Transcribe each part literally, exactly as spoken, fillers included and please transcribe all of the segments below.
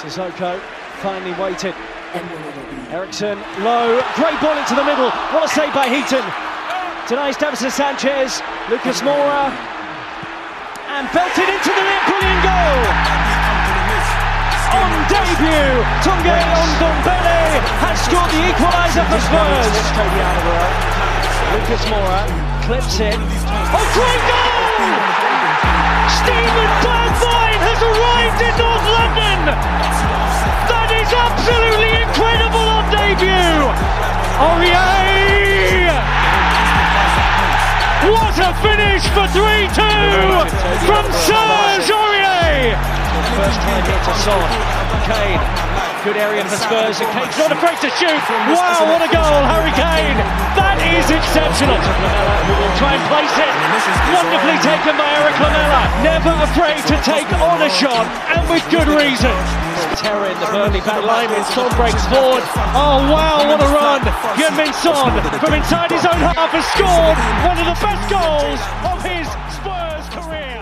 Sissoko finally waited. Eriksen low, great ball into the middle. What a save by Heaton. Tonight's Davinson Sánchez, Lucas Moura, and belted into the Liverpoolian goal. On debut, Tanguy Ndombele has scored the equaliser for Spurs. Lucas Moura clips it. Oh, great goal! Stephen Bergwijn has arrived in North London. That is absolutely incredible on debut. Aurier! What a finish for three two from Serge Aurier. First time here to Son. Kane, good area for Spurs, and Kane's not afraid to shoot. Wow, what a goal, Harry Kane. That is exceptional. Who will try and place it. Wonderfully taken by Eric Lamela. Never afraid to take on a shot, and with good reason. Terror in the Burnley back line when Son breaks forward. Oh wow, what a run! Heung-min Son from inside his own half has scored one of the best goals of his Spurs career.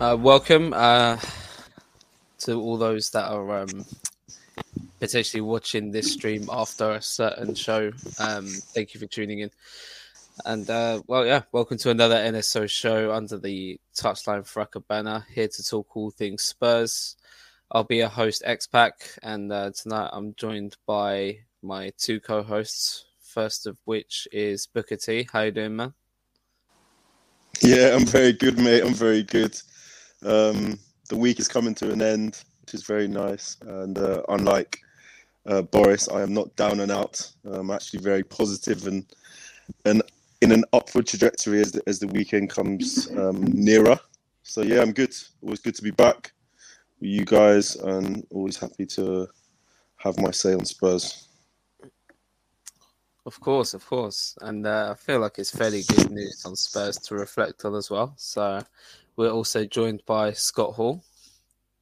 Uh, welcome uh, to all those that are um, potentially watching this stream after a certain show. Um, thank you for tuning in. And, uh, well, yeah, welcome to another N S O show under the Touchline Fracker banner, here to talk all things Spurs. I'll be your host, X-Pac, and uh, tonight I'm joined by my two co-hosts, first of which is Booker T. How you doing, man? Yeah, I'm very good, mate. I'm very good. Um, the week is coming to an end, which is very nice. And uh, unlike uh, Boris, I am not down and out. I'm actually very positive and and in an upward trajectory as the, as the weekend comes um, nearer. So yeah, I'm good. Always good to be back with you guys, and always happy to have my say on Spurs. Of course, of course. And uh, I feel like it's fairly good news on Spurs to reflect on as well. So we're also joined by Scott Hall,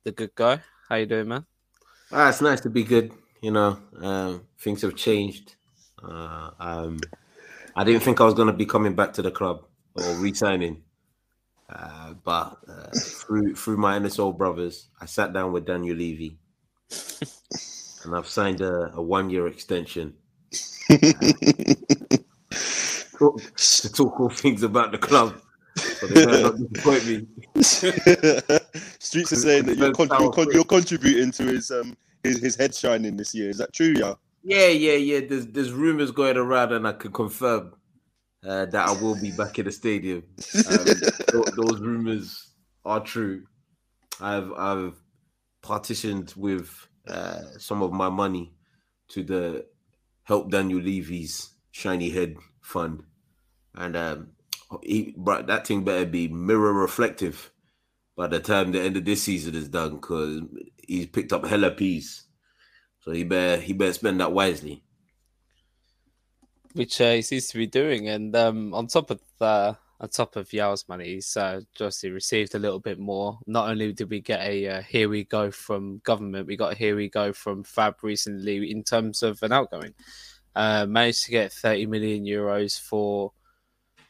the good guy. How you doing, man? Ah, it's nice to be good. You know, um, things have changed. Uh, um I didn't think I was going to be coming back to the club or re-signing, uh, but uh, through through my N S O brothers, I sat down with Daniel Levy, and I've signed a, a one-year extension. Uh, to talk all things about the club, so they might not disappoint me. Streets are saying that you're, con- you're, con- you're contributing to his um his, his head shining this year. Is that true, yeah? Yeah, yeah, yeah. There's there's rumours going around, and I can confirm uh, that I will be back in the stadium. Um, th- those rumours are true. I've I've partitioned with uh, some of my money to the Help Daniel Levy's Shiny Head Fund, and um, he, bro, that thing better be mirror reflective by the time the end of this season is done, because he's picked up hella peas. So he better, he better spend that wisely. Which uh, he seems to be doing. And um, on top of uh, on top of Yao's money, he's uh, just received a little bit more. Not only did we get a uh, here we go from government, we got a here we go from Fab recently in terms of an outgoing. Uh, managed to get thirty million euros for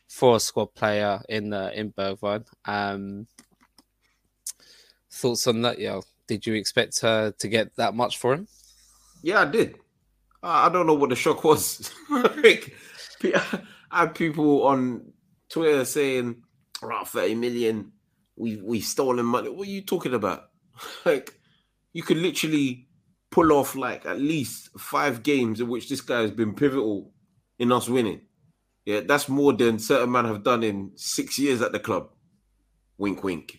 for a squad player in uh, in Bergwijn. Um, thoughts on that, Yao? Did you expect uh, to get that much for him? Yeah, I did. I don't know what the shock was. Like, I had people on Twitter saying, oh, thirty million. we've we've stolen money. What are you talking about? Like, you could literally pull off like at least five games in which this guy has been pivotal in us winning. Yeah, that's more than certain men have done in six years at the club. Wink, wink.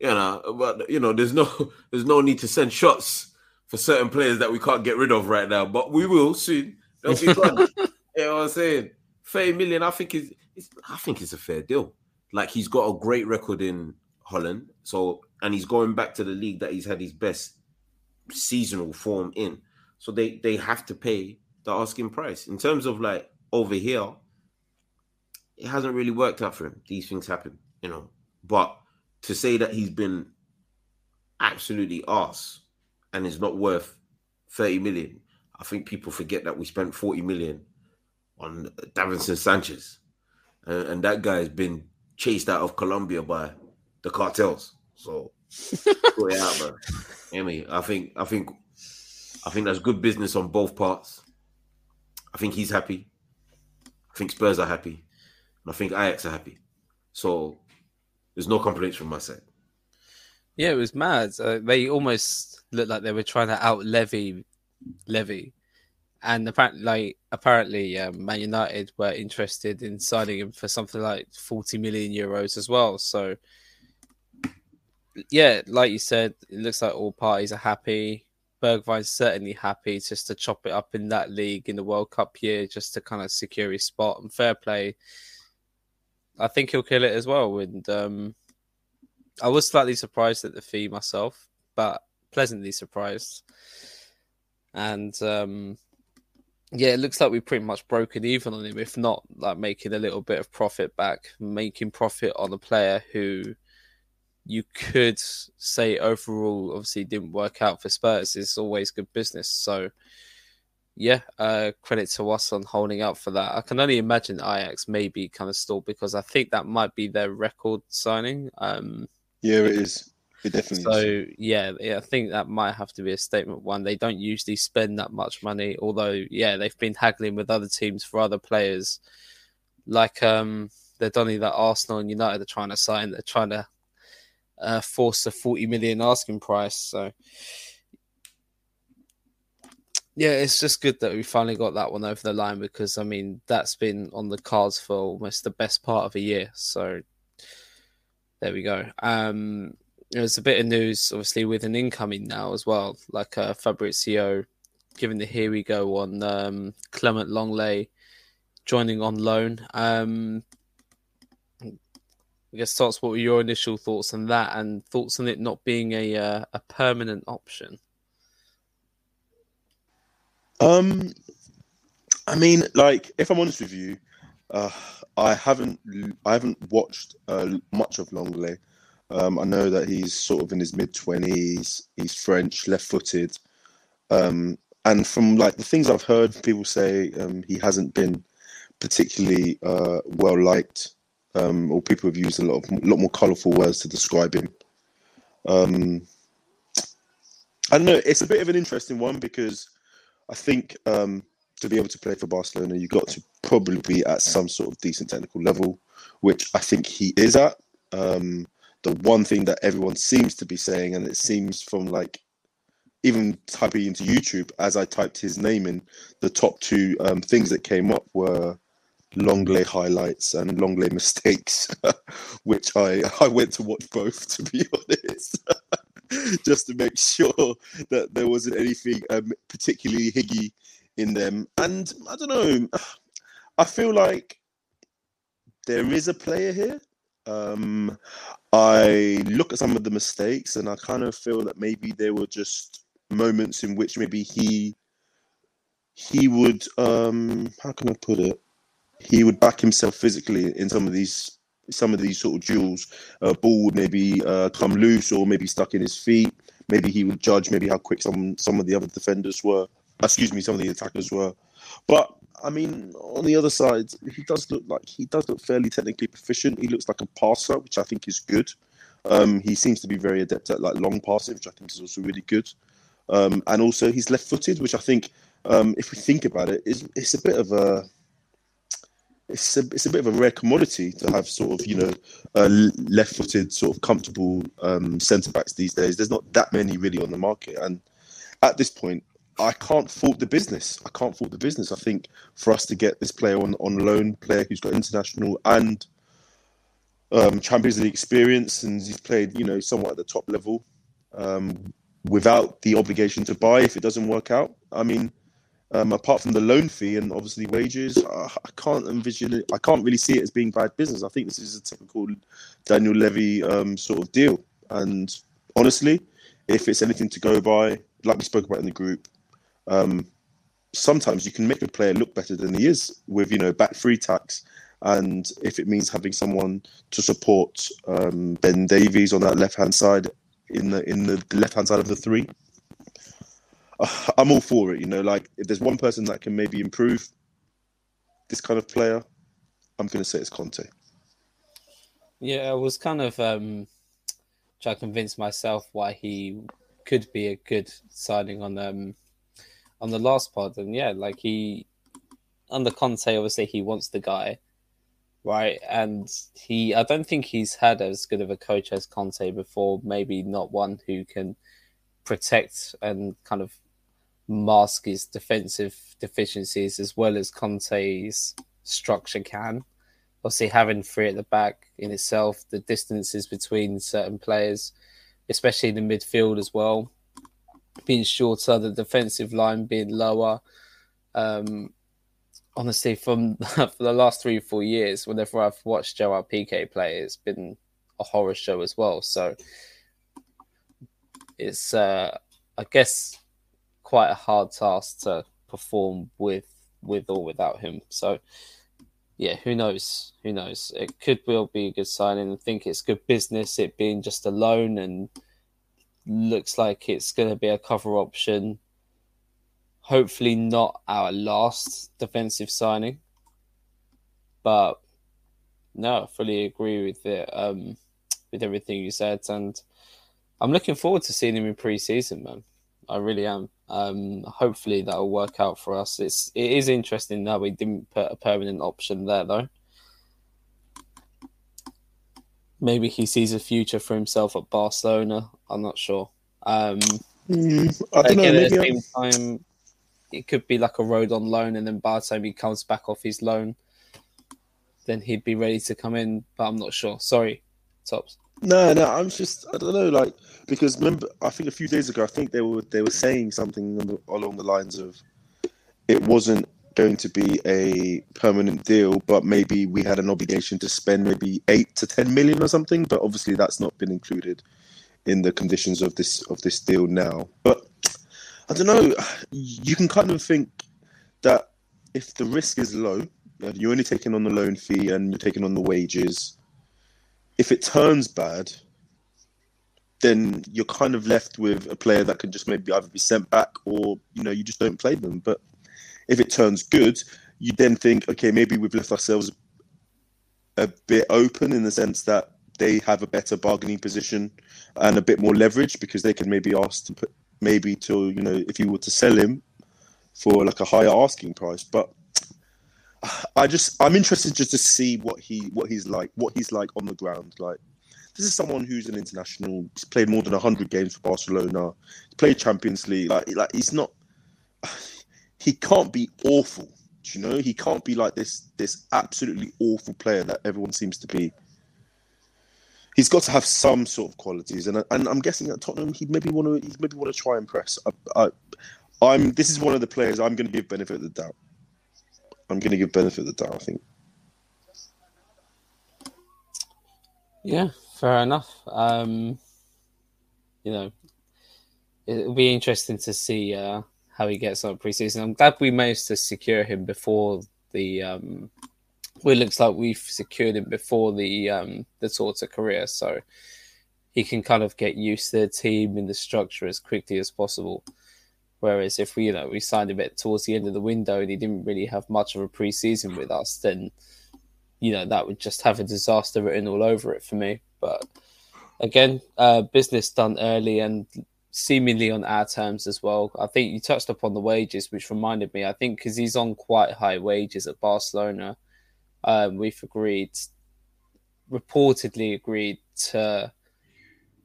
You know, but you know, there's no there's no need to send shots for certain players that we can't get rid of right now, but we will soon. They'll be gone. You know what I'm saying? thirty million, I think is it's I think it's a fair deal. Like, he's got a great record in Holland, so and he's going back to the league that he's had his best seasonal form in. So they, they have to pay the asking price. In terms of like over here, it hasn't really worked out for him. These things happen, you know. But to say that he's been absolutely arse and is not worth thirty million, I think people forget that we spent forty million on Davinson Sánchez. And, and that guy has been chased out of Colombia by the cartels. So, put it out, man. I mean, I think, I think, I think that's good business on both parts. I think he's happy. I think Spurs are happy. And I think Ajax are happy. So, there's no complaints from my side. Yeah, it was mad. Uh, they almost looked like they were trying to out Levy, Levy, and apparently, like, apparently, um, Man United were interested in signing him for something like forty million euros as well. So, yeah, like you said, it looks like all parties are happy. Bergwijn's certainly happy just to chop it up in that league in the World Cup year, just to kind of secure his spot, and fair play. I think he'll kill it as well. And um, I was slightly surprised at the fee myself, but pleasantly surprised. And um, yeah, it looks like we've pretty much broken even on him, if not like making a little bit of profit back, making profit on a player who you could say overall obviously didn't work out for Spurs. It's always good business. So yeah, uh, credit to us on holding out for that. I can only imagine Ajax maybe kind of stalled because I think that might be their record signing. Um, yeah, it is. It definitely so, is. So, yeah, yeah, I think that might have to be a statement one. They don't usually spend that much money, although, yeah, they've been haggling with other teams for other players. Like, um, they're only that Arsenal and United are trying to sign. They're trying to uh, force a forty million asking price. So, yeah, it's just good that we finally got that one over the line because, I mean, that's been on the cards for almost the best part of a year. So, there we go. Um, there's a bit of news, obviously, with an incoming now as well, like uh, Fabrizio giving the here we go on um, Clement Lenglet joining on loan. Um, I guess, Tots, what were your initial thoughts on that and thoughts on it not being a uh, a permanent option? Um, I mean, like, if I'm honest with you, uh, I haven't, I haven't watched uh, much of Lenglet. Um, I know that he's sort of in his mid twenties. He's French, left-footed, um, and from like the things I've heard, people say um, he hasn't been particularly uh, well liked, um, or people have used a lot of a lot more colourful words to describe him. Um, I don't know. It's a bit of an interesting one because I think um, to be able to play for Barcelona, you've got to probably be at some sort of decent technical level, which I think he is at. Um, the one thing that everyone seems to be saying, and it seems from like even typing into YouTube, as I typed his name in, the top two um, things that came up were Lenglet highlights and Lenglet mistakes, which I, I went to watch both, to be honest. Just to make sure that there wasn't anything um, particularly higgy in them. And I don't know, I feel like there is a player here. Um, I look at some of the mistakes and I kind of feel that maybe there were just moments in which maybe he, he would, um, how can I put it? He would back himself physically in some of these some of these sort of duels. A uh, ball would maybe uh, come loose or maybe stuck in his feet. Maybe he would judge maybe how quick some some of the other defenders were. Excuse me, some of the attackers were. But, I mean, on the other side, he does look like he does look fairly technically proficient. He looks like a passer, which I think is good. Um, he seems to be very adept at like long passing, which I think is also really good. Um, and also he's left-footed, which I think, um, if we think about it, is it's a bit of a... it's a, it's a bit of a rare commodity to have sort of, you know, uh, left-footed sort of comfortable um, centre-backs these days. There's not that many really on the market. And at this point, I can't fault the business. I can't fault the business. I think for us to get this player on, on loan, player who's got international and um, Champions League experience, and he's played, you know, somewhat at the top level, um, without the obligation to buy if it doesn't work out. I mean, um, apart from the loan fee and obviously wages, I, I can't envision it. I can't really see it as being bad business. I think this is a typical Daniel Levy um, sort of deal. And honestly, if it's anything to go by, like we spoke about in the group, um, sometimes you can make a player look better than he is with, you know, back three tacks. And if it means having someone to support um, Ben Davies on that left-hand side, in the in the left-hand side of the three, uh, I'm all for it. You know, like, if there's one person that can maybe improve this kind of player, I'm going to say it's Conte. Yeah, I was kind of um, trying to convince myself why he could be a good signing on um, on the last pod. And yeah, like, he, under Conte, obviously he wants the guy, right? And he, I don't think he's had as good of a coach as Conte before, maybe not one who can protect and kind of mask his defensive deficiencies as well as Conte's structure can. Obviously, having three at the back in itself, the distances between certain players, especially in the midfield as well, being shorter, the defensive line being lower. Um, honestly, from for the last three or four years, whenever I've watched Joao Piqué play, it's been a horror show as well. So it's, uh, I guess, quite a hard task to perform with with or without him. So, yeah, who knows? Who knows? It could well be a good signing. I think it's good business, it being just a loan, and looks like it's going to be a cover option. Hopefully not our last defensive signing. But no, I fully agree with it, um, with everything you said. And I'm looking forward to seeing him in pre-season, man. I really am. Um, hopefully that'll work out for us. It's, it is interesting that we didn't put a permanent option there, though. Maybe he sees a future for himself at Barcelona. I'm not sure. Um, Mm, I don't again, know, maybe at the same I'm... time, it could be like a road on loan, and then by the time he comes back off his loan, then he'd be ready to come in. But I'm not sure. Sorry, Tops. No, no, I'm just I don't know, like, because remember, I think a few days ago, I think they were they were saying something along the lines of it wasn't going to be a permanent deal, but maybe we had an obligation to spend maybe eight to ten million or something. But obviously, that's not been included in the conditions of this of this deal now. But I don't know, you can kind of think that if the risk is low, you're only taking on the loan fee and you're taking on the wages, if it turns bad, then you're kind of left with a player that can just maybe either be sent back or, you know, you just don't play them. But if it turns good, you then think, okay, maybe we've left ourselves a bit open in the sense that they have a better bargaining position and a bit more leverage, because they can maybe ask to put, maybe to, you know, if you were to sell him for like a higher asking price. But I just, I'm interested just to see what he, what he's like, what he's like on the ground. Like, this is someone who's an international, he's played more than one hundred games for Barcelona, he's played Champions League. Like, like he's not, he can't be awful. Do you know? He can't be like this, this absolutely awful player that everyone seems to be. He's got to have some sort of qualities, and and I'm guessing at Tottenham he'd maybe want to he'd maybe want to try and press. I, I, I'm this is one of the players I'm going to give benefit of the doubt. I'm going to give benefit of the doubt. I think. Yeah, fair enough. Um, you know, it'll be interesting to see uh, how he gets on pre-season. I'm glad we managed to secure him before the. Um, Well, it looks like we've secured him before the um, the tour to Korea, so he can kind of get used to the team and the structure as quickly as possible. Whereas if we, you know, we signed him at towards the end of the window and he didn't really have much of a pre-season with us, then, you know, that would just have a disaster written all over it for me. But again, uh, business done early and seemingly on our terms as well. I think you touched upon the wages, which reminded me, I think, because he's on quite high wages at Barcelona. Um, we've agreed, reportedly agreed to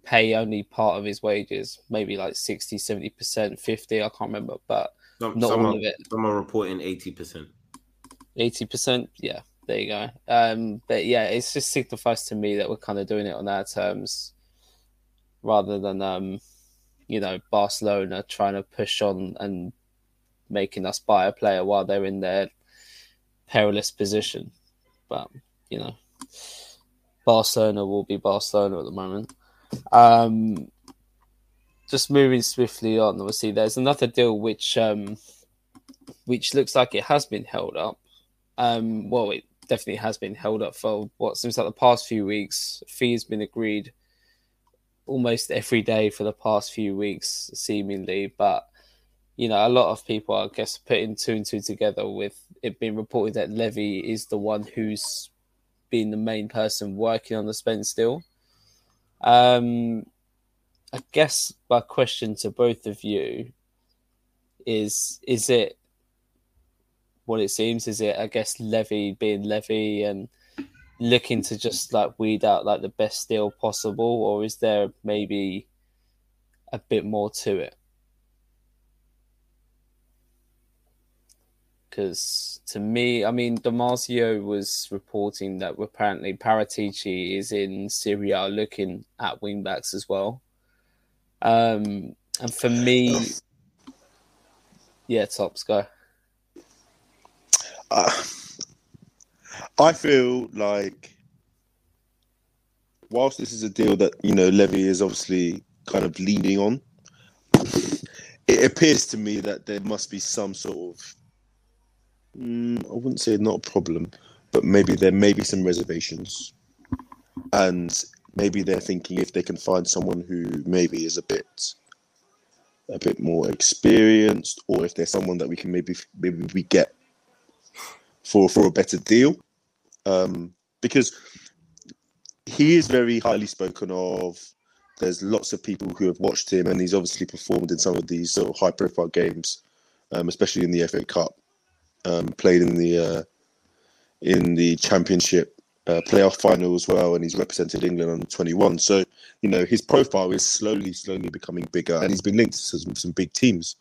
pay only part of his wages, maybe like sixty, seventy percent, fifty, I can't remember, but some, not some all are, of it. Some are reporting eighty percent. eighty percent? Yeah, there you go. Um, but yeah, it just signifies to me that we're kind of doing it on our terms rather than, um, you know, Barcelona trying to push on and making us buy a player while they're in their perilous position. But, you know, Barcelona will be Barcelona at the moment. Um, just moving swiftly on, obviously, there's another deal which um, which looks like it has been held up. Um, well, it definitely has been held up for what seems like the past few weeks. Fee has been agreed almost every day for the past few weeks, seemingly. But, you know, a lot of people, I guess, putting two and two together with it being reported that Levy is the one who's been the main person working on the Spence deal. Um, I guess my question to both of you is, is it what it seems? Is it, I guess, Levy being Levy and looking to just like weed out like the best deal possible, or is there maybe a bit more to it? Because to me, I mean, De Marzio was reporting that apparently Paratici is in Syria looking at wingbacks as well. Um, and for me, yeah, Tops, go. Uh, I feel like whilst this is a deal that, you know, Levy is obviously kind of leaning on, it appears to me that there must be some sort of Mm, I wouldn't say not a problem, but maybe there may be some reservations, and maybe they're thinking if they can find someone who maybe is a bit, a bit more experienced, or if there's someone that we can maybe maybe we get for for a better deal, um, because he is very highly spoken of. There's lots of people who have watched him, and he's obviously performed in some of these sort of high-profile games, um, especially in the F A Cup. Um, played in the uh, in the championship uh, playoff final as well, and he's represented England under twenty-one. So, you know, his profile is slowly, slowly becoming bigger, and he's been linked to some, some big teams.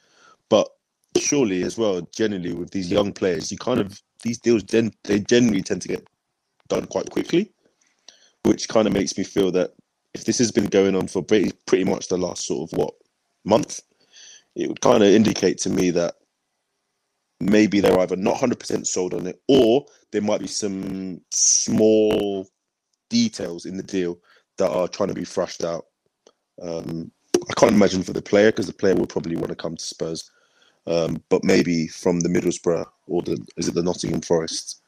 But surely, as well, generally with these young players, you kind of these deals gen- they generally tend to get done quite quickly, which kind of makes me feel that if this has been going on for pretty, pretty much the last sort of what month, it would kind of indicate to me that maybe they're either not one hundred percent sold on it, or there might be some small details in the deal that are trying to be thrashed out. Um, I can't imagine for the player, because the player will probably want to come to Spurs, um, but maybe from the Middlesbrough or the is it the Nottingham Forest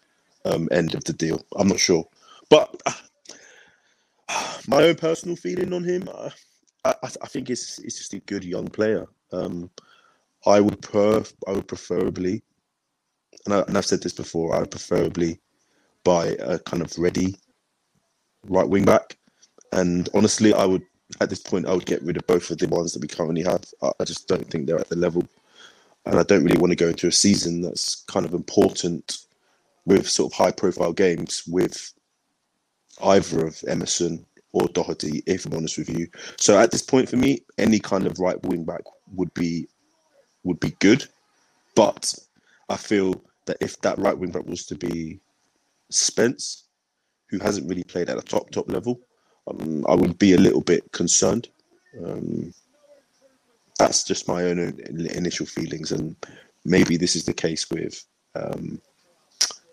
um, end of the deal. I'm not sure. But uh, my own personal feeling on him, uh, I, I think it's it's just a good young player. Um I would perf- I would preferably, and, I, and I've said this before, I would preferably buy a kind of ready right wing back. And honestly, I would, at this point, I would get rid of both of the ones that we currently have. I, I just don't think they're at the level. And I don't really want to go into a season that's kind of important with sort of high profile games with either of Emerson or Doherty, if I'm honest with you. So at this point for me, any kind of right wing back would be would be good, but I feel that if that right wing back was to be Spence, who hasn't really played at a top, top level, um, I would be a little bit concerned. Um, that's just my own initial feelings, and maybe this is the case with um,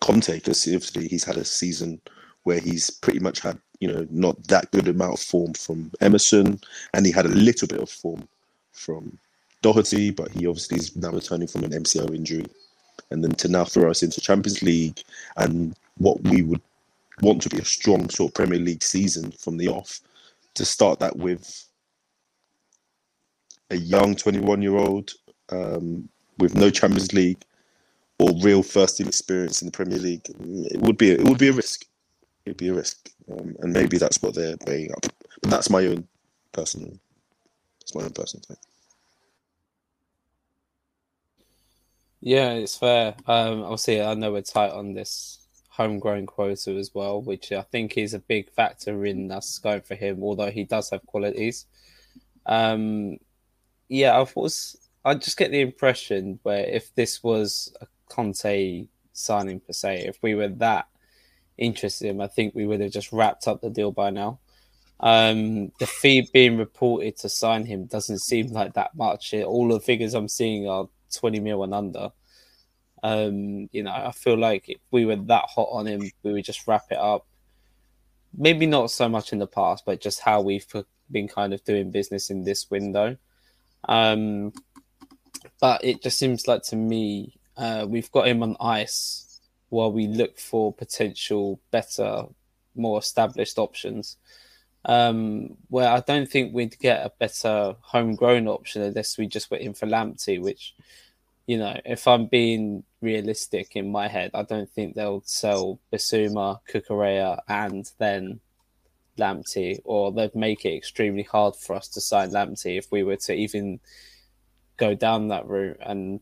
Conte, because obviously he's had a season where he's pretty much had, you know, not that good amount of form from Emerson, and he had a little bit of form from Doherty, but he obviously is now returning from an M C L injury, and then to now throw us into Champions League and what we would want to be a strong sort of Premier League season from the off, to start that with a young twenty-one year old um, with no Champions League or real first team experience in the Premier League, it would be a, it would be a risk it'd be a risk um, and maybe that's what they're weighing up, but that's my own personal that's my own personal thing. Yeah, it's fair. Um, obviously, I know we're tight on this homegrown quota as well, which I think is a big factor in us going for him, although he does have qualities. Um, yeah, I thought I just get the impression where if this was a Conte signing per se, if we were that interested in him, I think we would have just wrapped up the deal by now. Um, the fee being reported to sign him doesn't seem like that much. All the figures I'm seeing are twenty mil and under. Um, you know, I feel like if we were that hot on him, we would just wrap it up. Maybe not so much in the past, but just how we've been kind of doing business in this window. Um, but it just seems like to me, uh, we've got him on ice while we look for potential better, more established options. Um, where I don't think we'd get a better homegrown option unless we just went in for Lamptey, which, you know, if I'm being realistic in my head, I don't think they'll sell Bissouma, Cucurella, and then Lamptey, or they'd make it extremely hard for us to sign Lamptey if we were to even go down that route. And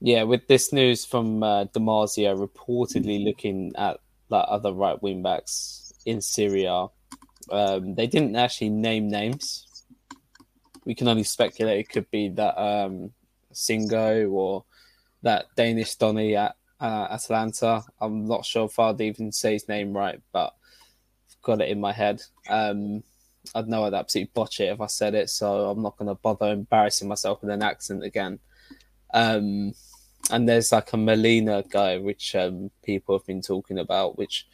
yeah, with this news from uh, De Marzio reportedly looking at like other right wing backs in Syria, um, they didn't actually name names. We can only speculate. It could be that um, Singo or that Danish Donny at uh, Atalanta. I'm not sure if I'd even say his name right, but got it in my head. Um, I'd know I'd absolutely botch it if I said it, so I'm not going to bother embarrassing myself with an accent again. Um, and there's like a Molina guy, which um, people have been talking about, which,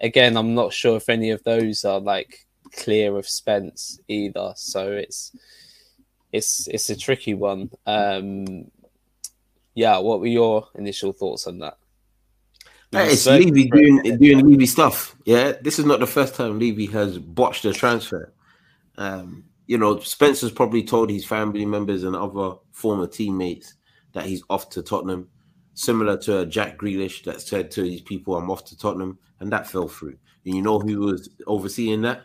again, I'm not sure if any of those are like clear of Spence either. So it's it's it's a tricky one. Um, yeah, what were your initial thoughts on that? That is Levy doing, doing Levy stuff, yeah? This is not the first time Levy has botched a transfer. Um, you know, Spencer's probably told his family members and other former teammates that he's off to Tottenham, similar to uh, Jack Grealish that said to these people, I'm off to Tottenham, and that fell through. And you know who was overseeing that?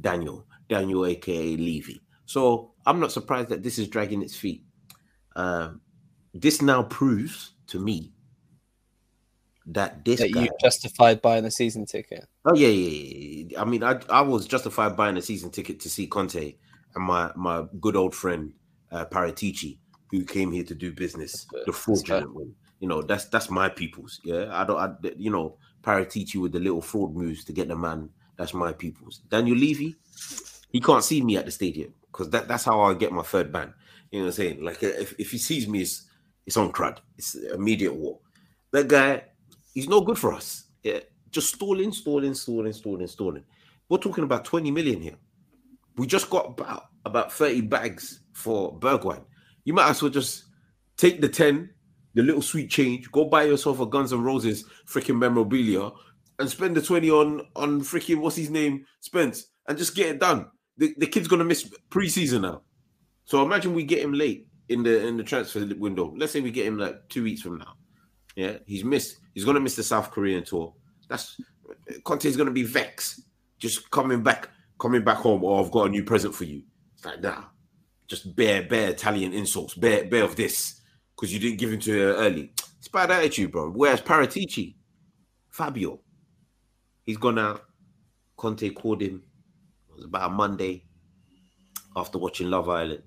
Daniel. Daniel, a k a. Levy. So I'm not surprised that this is dragging its feet. Um, this now proves to me that this that guy, you justified buying a season ticket. Oh yeah, yeah, yeah. I mean, I I was justified buying a season ticket to see Conte and my my good old friend uh, Paratici, who came here to do business the fraudulent way. You know, that's that's my people's. Yeah, I don't. I, you know, Paratici with the little fraud moves to get the man. That's my people's. Daniel Levy, he can't see me at the stadium because that, that's how I get my third ban. You know what I'm saying? Like if, if he sees me, it's it's on crud. It's immediate war. That guy. He's no good for us. Yeah. Just stalling, stalling, stalling, stalling, stalling. We're talking about twenty million here. We just got about, about thirty bags for Bergwijn. You might as well just take the ten, the little sweet change, go buy yourself a Guns N' Roses freaking memorabilia and spend the twenty on, on freaking, what's his name, Spence, and just get it done. The, the kid's going to miss preseason now. So imagine we get him late in the in the transfer window. Let's say we get him like two weeks from now. Yeah, he's missed. He's going to miss the South Korean tour. That's Conte's going to be vexed. Just coming back, coming back home. Oh, I've got a new present for you. It's like, nah, just bare, bare Italian insults, bare, bare of this because you didn't give him to her early. It's bad attitude, bro. Whereas Paratici, Fabio, he's gone out. Conte called him. It was about a Monday after watching Love Island.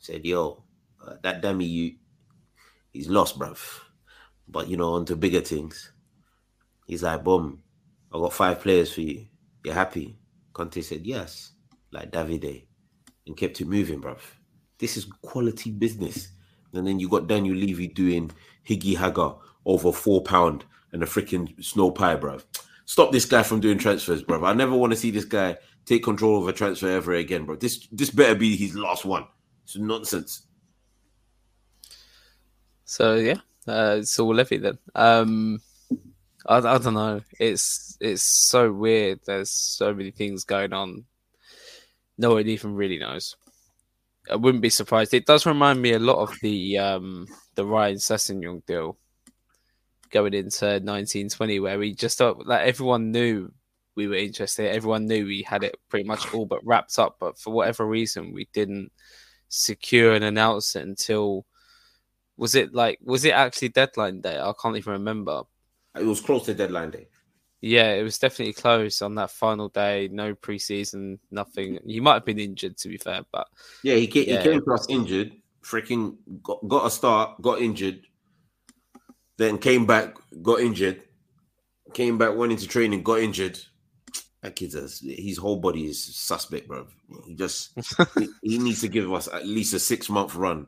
Said, yo, uh, that dummy, you, he's lost, bruv. But, you know, onto bigger things. He's like, boom, I got five players for you. You're happy? Conte said, yes, like Davide, and kept it moving, bruv. This is quality business. And then you got Daniel Levy doing Higgy Hagger over four pound and a freaking snow pie, bruv. Stop this guy from doing transfers, bruv. I never want to see this guy take control of a transfer ever again, bruv. This, this better be his last one. It's nonsense. So, yeah. Uh, it's all Levy then. Um, I, I don't know. It's it's so weird. There's so many things going on. No one even really knows. I wouldn't be surprised. It does remind me a lot of the um, the Ryan Sessegnon deal going into nineteen twenty, where we just thought like everyone knew we were interested. Everyone knew we had it pretty much all but wrapped up. But for whatever reason, we didn't secure and announce it until. Was it like, was it actually deadline day? I can't even remember. It was close to deadline day. Yeah, it was definitely close on that final day. No preseason, nothing. He might have been injured, to be fair, but yeah, he came, yeah. He came to us injured. Freaking got, got a start, got injured, then came back, got injured, came back, went into training, got injured. That kid's his whole body is suspect, bro. He just he, he needs to give us at least a six month run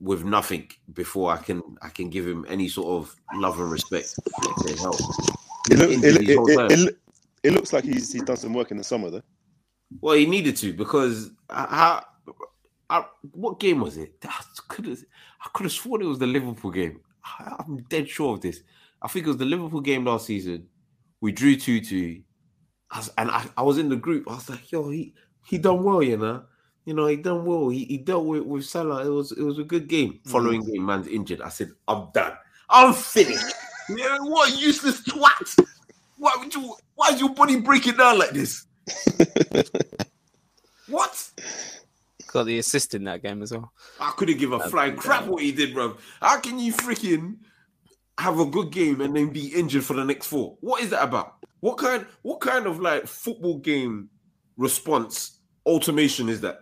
with nothing before I can I can give him any sort of love and respect. Let's say help. It, look, it, it, it, it, it looks like he's he's done some work in the summer, though. Well, he needed to because I, I, I, what game was it? I could have I could have sworn it was the Liverpool game. I, I'm dead sure of this. I think it was the Liverpool game last season. We drew two two, and I, I was in the group. I was like, "Yo, he he done well, you know, you know, he done well. He, he dealt with, with Salah. It was it was a good game. Mm-hmm. Following game, man's injured. I said, I'm done. I'm finished." Yeah, what useless twat! Why would you? Why is your body breaking down like this? What? Got the assist in that game as well. I couldn't give a That'd flying crap what he did, bro. How can you freaking have a good game and then be injured for the next four? What is that about? What kind? What kind of like football game response automation is that?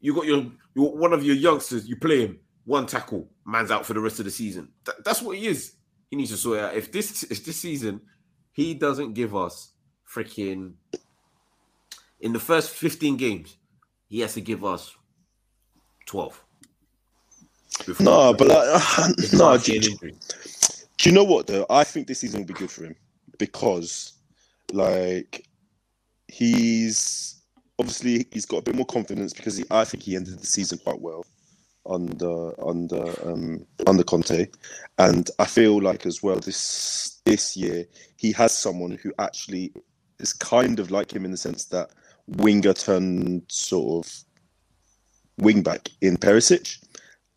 You got your, your one of your youngsters. You play him one tackle, man's out for the rest of the season. Th- that's what he is. He needs to sort out. If this if this season, he doesn't give us freaking in the first fifteen games, he has to give us twelve. No, but uh, no. Do, do, do you know what though? I think this season will be good for him because, like, he's obviously he's got a bit more confidence because he, I think he ended the season quite well. Under under um, under Conte, and I feel like as well this this year he has someone who actually is kind of like him in the sense that winger turned sort of wing back in Perisic,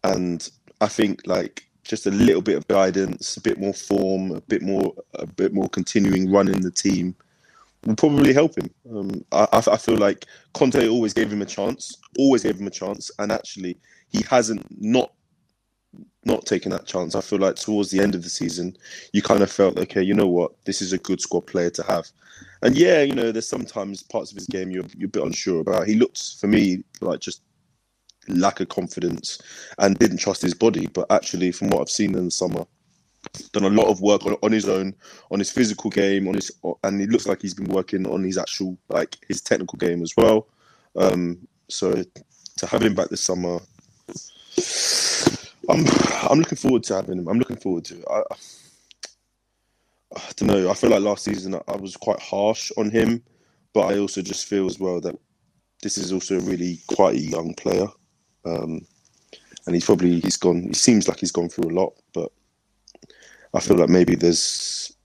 and I think like just a little bit of guidance, a bit more form, a bit more a bit more continuing run in the team will probably help him. Um, I, I feel like Conte always gave him a chance, always gave him a chance, and actually. He hasn't not not taken that chance. I feel like towards the end of the season, you kind of felt, okay, you know what? This is a good squad player to have. And yeah, you know, there's sometimes parts of his game you're, you're a bit unsure about. He looked, for me, like just lack of confidence and didn't trust his body. But actually, from what I've seen in the summer, done a lot of work on, on his own, on his physical game, on his, and it looks like he's been working on his actual, like his technical game as well. Um, so to have him back this summer... I'm I'm looking forward to having him. I'm looking forward to it. I, I don't know. I feel like last season I, I was quite harsh on him, but I also just feel as well that this is also really quite a young player, um, and he's probably he's gone. He seems like he's gone through a lot, but I feel like maybe there's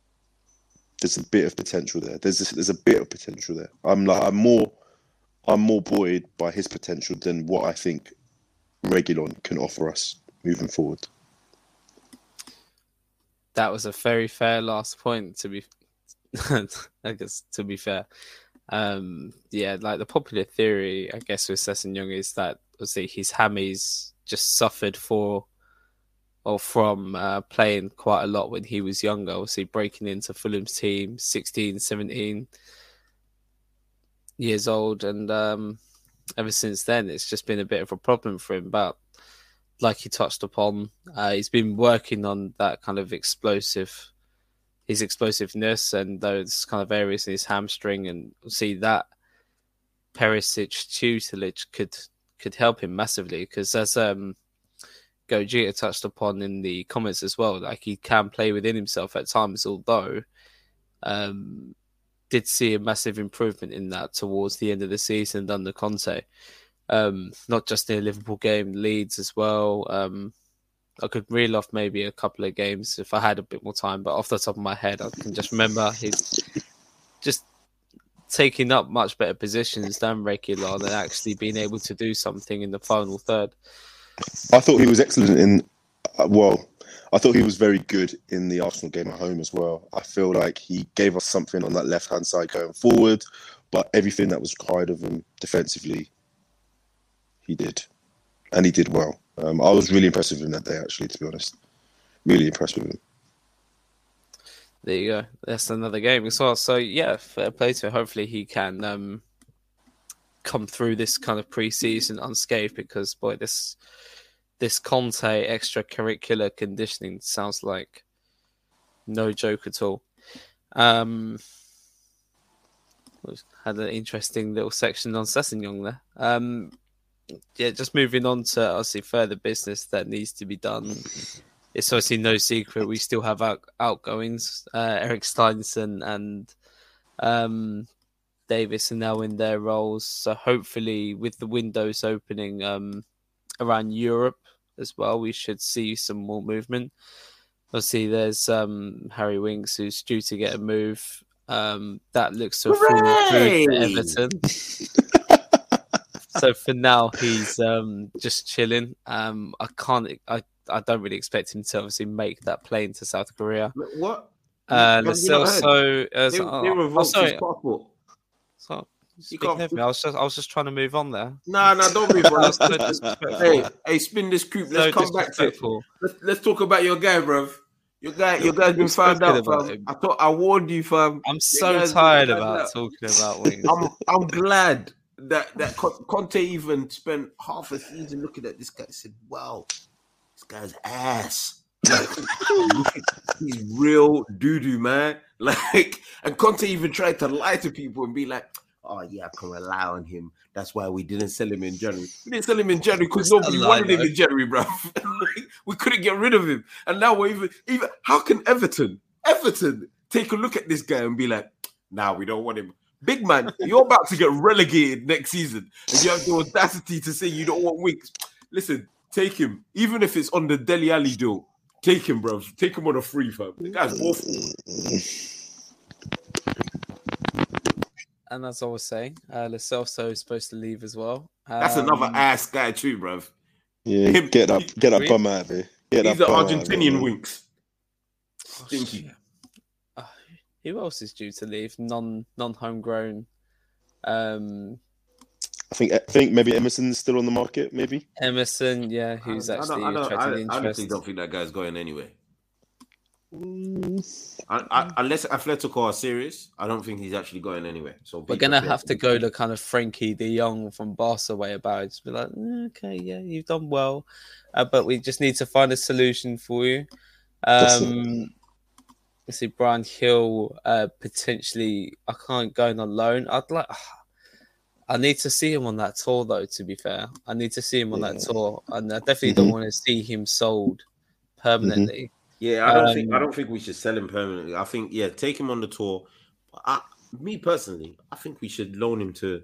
there's a bit of potential there. There's this, there's a bit of potential there. I'm like I'm more I'm more buoyed by his potential than what I think Reguilon can offer us moving forward. That was a very fair last point to be I guess to be fair. Um yeah, like the popular theory, I guess, with Sessegnon Young is that obviously his hammies just suffered for or from uh, playing quite a lot when he was younger, obviously breaking into Fulham's team sixteen, seventeen years old, and um ever since then, it's just been a bit of a problem for him. But like he touched upon, uh, he's been working on that kind of explosive, his explosiveness and those kind of areas in his hamstring. And see that Perisic tutelage could could help him massively because as um, Gogeta touched upon in the comments as well, like he can play within himself at times, although... Um, did see a massive improvement in that towards the end of the season under Conte. Um, not just in the Liverpool game, Leeds as well. Um, I could reel off maybe a couple of games if I had a bit more time, but off the top of my head, I can just remember he's just taking up much better positions than Reguilon and actually being able to do something in the final third. I thought he was excellent in... Uh, well... I thought he was very good in the Arsenal game at home as well. I feel like he gave us something on that left-hand side going forward, but everything that was required of him defensively, he did. And he did well. Um, I was really impressed with him that day, actually, to be honest. Really impressed with him. there you go. That's another game as well. So yeah, fair play to him. Hopefully he can um, come through this kind of pre-season unscathed, because boy, this this Conte extracurricular conditioning sounds like no joke at all. Um, had an interesting little section on Sessegnon there. Um, yeah, just moving on to obviously further business that needs to be done. It's obviously no secret we still have out- outgoings. Uh, Eric Steinsen and um, Davis are now in their roles. So hopefully with the windows opening um, around Europe as well, we should see some more movement. Obviously there's um, Harry Winks, who's due to get a move. Um, that looks to have fallen through to Everton. So for now, he's um, just chilling. Um, I can't... I, I don't really expect him to obviously make that plane to South Korea. What? Uh, so, so, uh, they, oh, they revoked his passport. So, speaking of me, I was just, I was just trying to move on there. No, no, don't move on. so hey, hey, spin this coupe. Let's so come back to it. Let's, let's talk about your guy, bruv. Your guy, your guy's been found out, fam. I thought I warned you, fam. I'm so tired about talking about Wings. I'm, I'm glad that that Conte even spent half a season looking at this guy and said, "Wow." This guy's ass. Like, he's real doo-doo, man. Like, and Conte even tried to lie to people and be like, oh, yeah, I can rely on him. That's why we didn't sell him in January. We didn't sell him in January because nobody lie, wanted though. him in January, bro. We couldn't get rid of him. And now we're even... even. How can Everton, Everton, take a look at this guy and be like, nah, we don't want him. Big man, you're about to get relegated next season. And you have the audacity to say you don't want Winks. Listen... Take him, even if it's on the Dele Alli deal. Take him, bruv. Take him on a free, fam. The guy's awful. And as I was saying, uh, Lo Celso is supposed to leave as well. Um, That's another ass guy too, bruv. Yeah, him, get up, get up, bum out of here. Get he's up, the Argentinian out, Winks. Stinky. Oh, uh, who else is due to leave? Non, non homegrown. Um. I think I think maybe Emerson's still on the market, maybe. Emerson, yeah, who's actually I don't, I don't, attracting I don't, interest. I honestly don't think that guy's going anywhere. Mm. I, I, unless Atletico are serious, I don't think he's actually going anywhere. So We're going to have to go the kind of Frankie de Jong from Barca way about it. Just be like, okay, yeah, you've done well. Uh, but we just need to find a solution for you. Um, I see Brian Hill uh, potentially, I can't go on loan. I'd like... I need to see him on that tour, though, to be fair. I need to see him on yeah. that tour. And I definitely mm-hmm. don't want to see him sold permanently. Yeah, I don't um, think I don't think we should sell him permanently. I think, yeah, take him on the tour. I, me personally, I think we should loan him to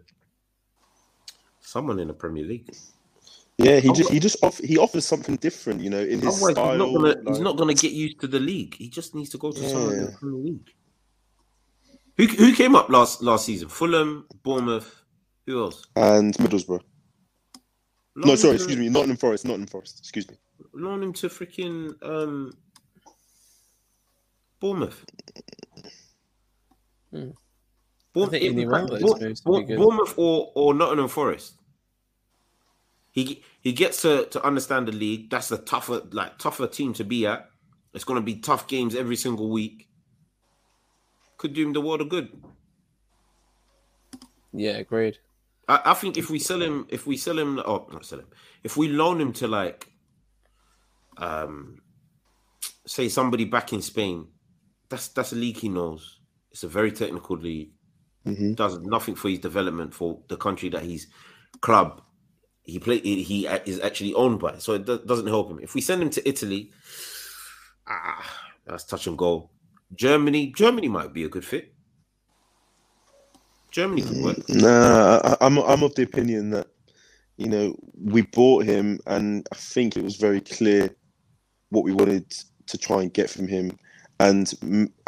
someone in the Premier League. Yeah, he I'm, just he just off, he offers something different, you know, in his style. He's not gonna, like... he's not gonna get used to the league. He just needs to go to yeah. someone in the Premier League. Who who came up last last season? Fulham, Bournemouth. Who else? And Middlesbrough. Loan no, sorry, to... excuse me. Nottingham Forest. Nottingham Forest. Excuse me. Loan him to freaking um, Bournemouth. Hmm. Bournemouth, Bournemouth, Bournemouth or, or Nottingham Forest. He he gets to, to understand the league. That's a tougher like tougher team to be at. It's going to be tough games every single week. Could do him the world of good. Yeah, agreed. I think if we sell him, if we sell him, oh, not sell him, if we loan him to like, um, say somebody back in Spain, that's that's a league he knows. It's a very technical league. Mm-hmm. Does nothing for his development for the country that he's club he play he is actually owned by. So it doesn't help him. If we send him to Italy, ah, that's touch and go. Germany, Germany might be a good fit. Germany could work. Nah, I, I'm I'm of the opinion that, you know, we bought him and I think it was very clear what we wanted to try and get from him. And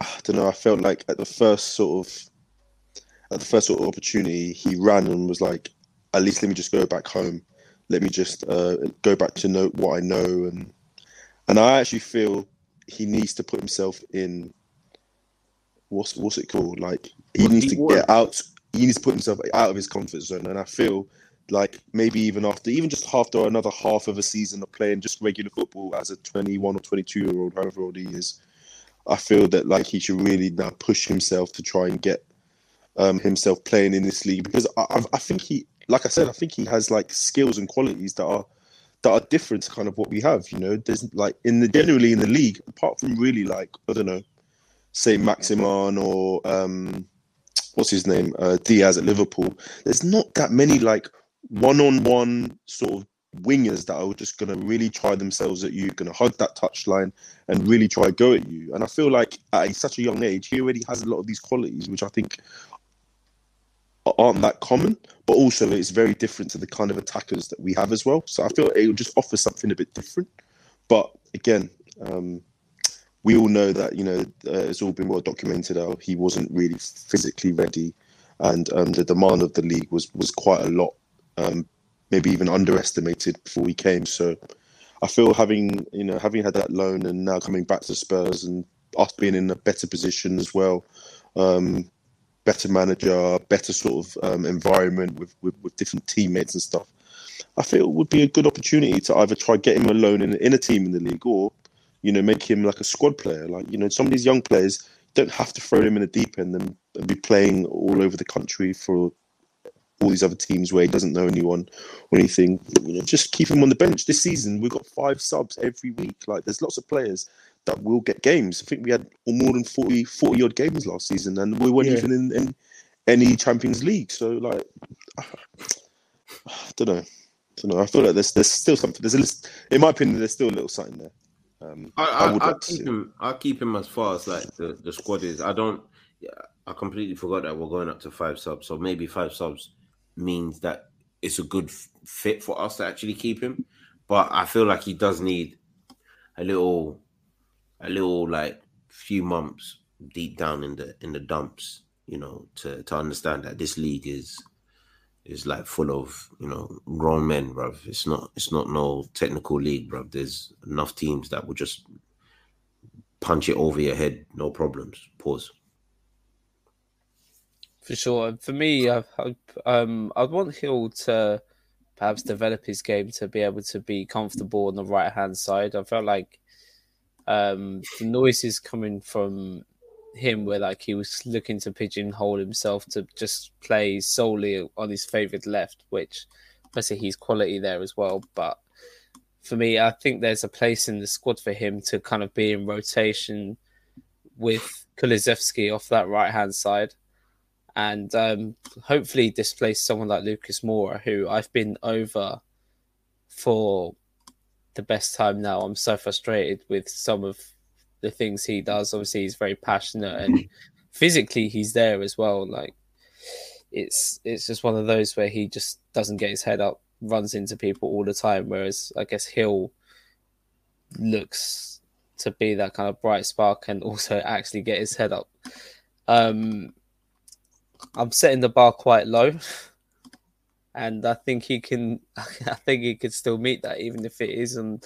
I don't know, I felt like at the first sort of, at the first sort of opportunity, he ran and was like, at least let me just go back home. Let me just uh, go back to know what I know. And, and I actually feel he needs to put himself in, what's what's it called? Like, he what needs he to won. get out. He needs to put himself out of his comfort zone. And I feel like maybe even after, even just after another half of a season of playing just regular football as a twenty-one or twenty-two year old, however old he is, I feel that like he should really now push himself to try and get um, himself playing in this league, because I, I think he, like I said, I think he has like skills and qualities that are that are different to kind of what we have. You know, there's like in the generally in the league, apart from really like I don't know, say Maximan or um, what's his name uh, Diaz at Liverpool. There's not that many like one-on-one sort of wingers that are just going to really try themselves at you, going to hug that touchline and really try to go at you. And I feel like at such a young age, he already has a lot of these qualities, which I think aren't that common, but also it's very different to the kind of attackers that we have as well. So I feel it will just offer something a bit different. But again, um, we all know that, you know, uh, it's all been well documented how he wasn't really physically ready, and um, the demand of the league was, was quite a lot. Um, maybe even underestimated before we came. So I feel having, you know, having had that loan and now coming back to Spurs and us being in a better position as well, um, better manager, better sort of um, environment with, with, with different teammates and stuff, I feel it would be a good opportunity to either try get him a loan in, in a team in the league, or, you know, make him like a squad player. Like, you know, some of these young players don't have to throw them in the deep end and, and be playing all over the country for all these other teams where he doesn't know anyone or anything. You know, just keep him on the bench. This season, we've got five subs every week. Like, there's lots of players that will get games. I think we had more than forty, forty odd games last season, and we weren't yeah. even in, in any Champions League. So, like, I don't know. I don't know. I feel like there's there's still something. There's a list, in my opinion, there's still a little something there. Um, I, I, I would I'll like keep him. I'll keep him as far as like the, the squad is. I don't. Yeah, I completely forgot that we're going up to five subs. So maybe five subs means that it's a good f- fit for us to actually keep him, but I feel like he does need a little, a little like few months deep down in the in the dumps, you know, to, to understand that this league is is like full of, you know, grown men, bruv. It's not it's not no technical league, bruv. There's enough teams that will just punch it over your head, no problems. Pause. For sure. For me, I, I, um, I'd want Hill to perhaps develop his game to be able to be comfortable on the right-hand side. I felt like um, the noises coming from him were like he was looking to pigeonhole himself to just play solely on his favoured left, which obviously he's quality there as well. But for me, I think there's a place in the squad for him to kind of be in rotation with Kulusevski off that right-hand side, and um, hopefully displace someone like Lucas Moura, who I've been over for the best time now. I'm so frustrated with some of the things he does. Obviously, he's very passionate, and physically he's there as well. Like, it's it's just one of those where he just doesn't get his head up, runs into people all the time, whereas I guess Hill looks to be that kind of bright spark and also actually get his head up. Um... I'm setting the bar quite low, and I think he can. I think he could still meet that, even if it is on,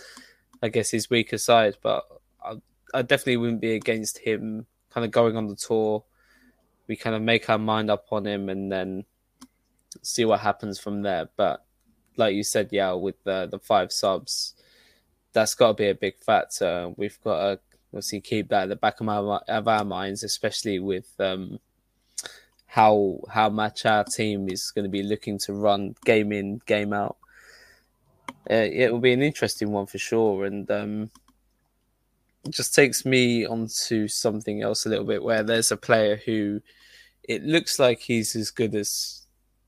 I guess, his weaker side. But I, I definitely wouldn't be against him kind of going on the tour. We kind of make our mind up on him, and then see what happens from there. But like you said, yeah, with the the five subs, that's got to be a big factor. We've got to obviously keep that at the back of our of our minds, especially with. Um, how how much our team is going to be looking to run game in, game out. Uh, it will be an interesting one for sure. And um, it just takes me onto something else a little bit, where there's a player who it looks like he's as good as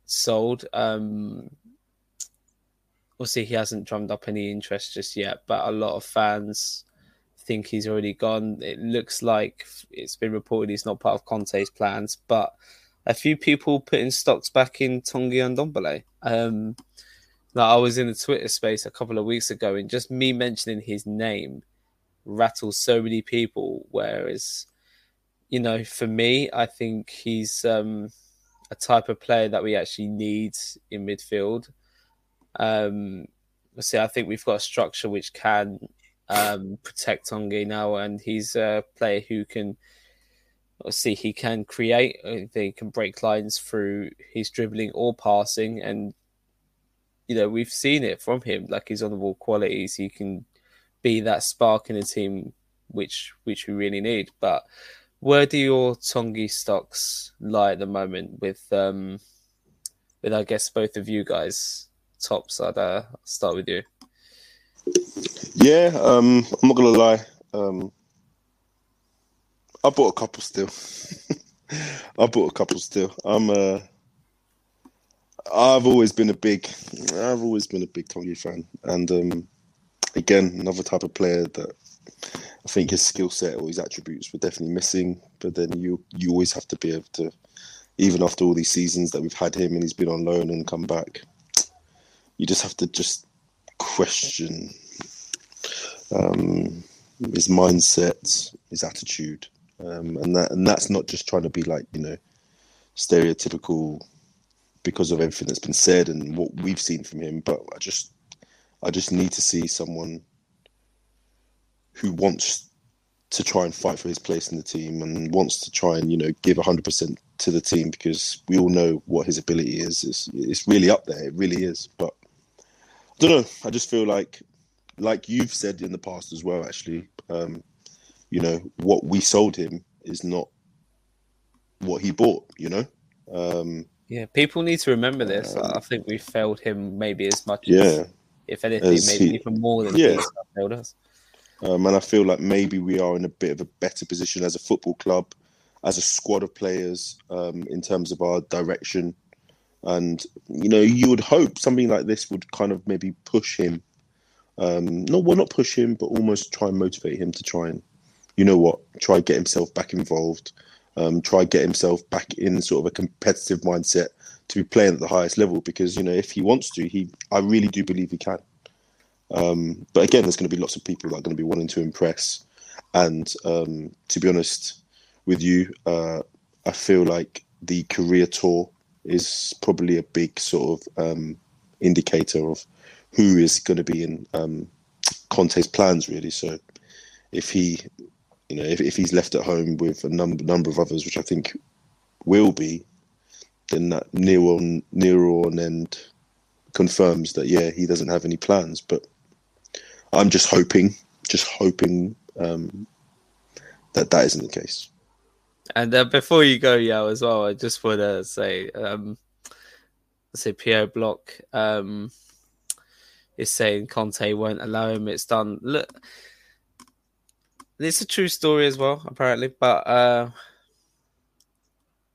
sold. Um, obviously, he hasn't drummed up any interest just yet, but a lot of fans think he's already gone. It looks like it's been reported he's not part of Conte's plans, but a few people putting stocks back in Tanguy Ndombele. Um, like I was in the Twitter space a couple of weeks ago, and just me mentioning his name rattles so many people. Whereas, you know, for me, I think he's um, a type of player that we actually need in midfield. Um, see, I think we've got a structure which can um, protect Tanguy now, and he's a player who can. See, he can create, he can break lines through his dribbling or passing. And, you know, we've seen it from him, like his on-the-ball qualities. He can be that spark in a team which which we really need. But where do your Tanguy stocks lie at the moment with, um, with I guess, both of you guys? Tops, I'd uh, start with you. Yeah, um, I'm not going to lie. Um, I bought a couple still. I bought a couple still. I'm uh, I've always been a big, I've always been a big Tanguy fan, and um, again, another type of player that I think his skill set or his attributes were definitely missing. But then you you always have to be able to, even after all these seasons that we've had him and he's been on loan and come back, you just have to just question um, his mindset, his attitude. Um, and that, and that's not just trying to be like, you know, stereotypical because of everything that's been said and what we've seen from him. But I just, I just need to see someone who wants to try and fight for his place in the team and wants to try and, you know, give one hundred percent to the team, because we all know what his ability is. It's, it's really up there. It really is. But I don't know. I just feel like, like you've said in the past as well, actually, um, you know, what we sold him is not what he bought, you know? Um, yeah, people need to remember this. Um, I think we failed him maybe as much yeah, as, if anything, as maybe he, even more than yeah. he failed us. Um, and I feel like maybe we are in a bit of a better position as a football club, as a squad of players, um, in terms of our direction. And, you know, you would hope something like this would kind of maybe push him. Um, no, well, not push him, but almost try and motivate him to try and, you know what, try and get himself back involved, um, try and get himself back in sort of a competitive mindset to be playing at the highest level. Because, you know, if he wants to, he I really do believe he can. Um, but again, there's going to be lots of people that are going to be wanting to impress. And um, to be honest with you, uh, I feel like the career tour is probably a big sort of um, indicator of who is going to be in um, Conte's plans, really. So if he, you know, if, if he's left at home with a number number of others, which I think will be, then that near on near on end confirms that yeah, he doesn't have any plans. But I'm just hoping, just hoping um, that that isn't the case. And uh, before you go, Yao, as well, I just want to say, um, say P O Block um, is saying Conte won't allow him. It's done. Look. It's a true story as well, apparently. But uh,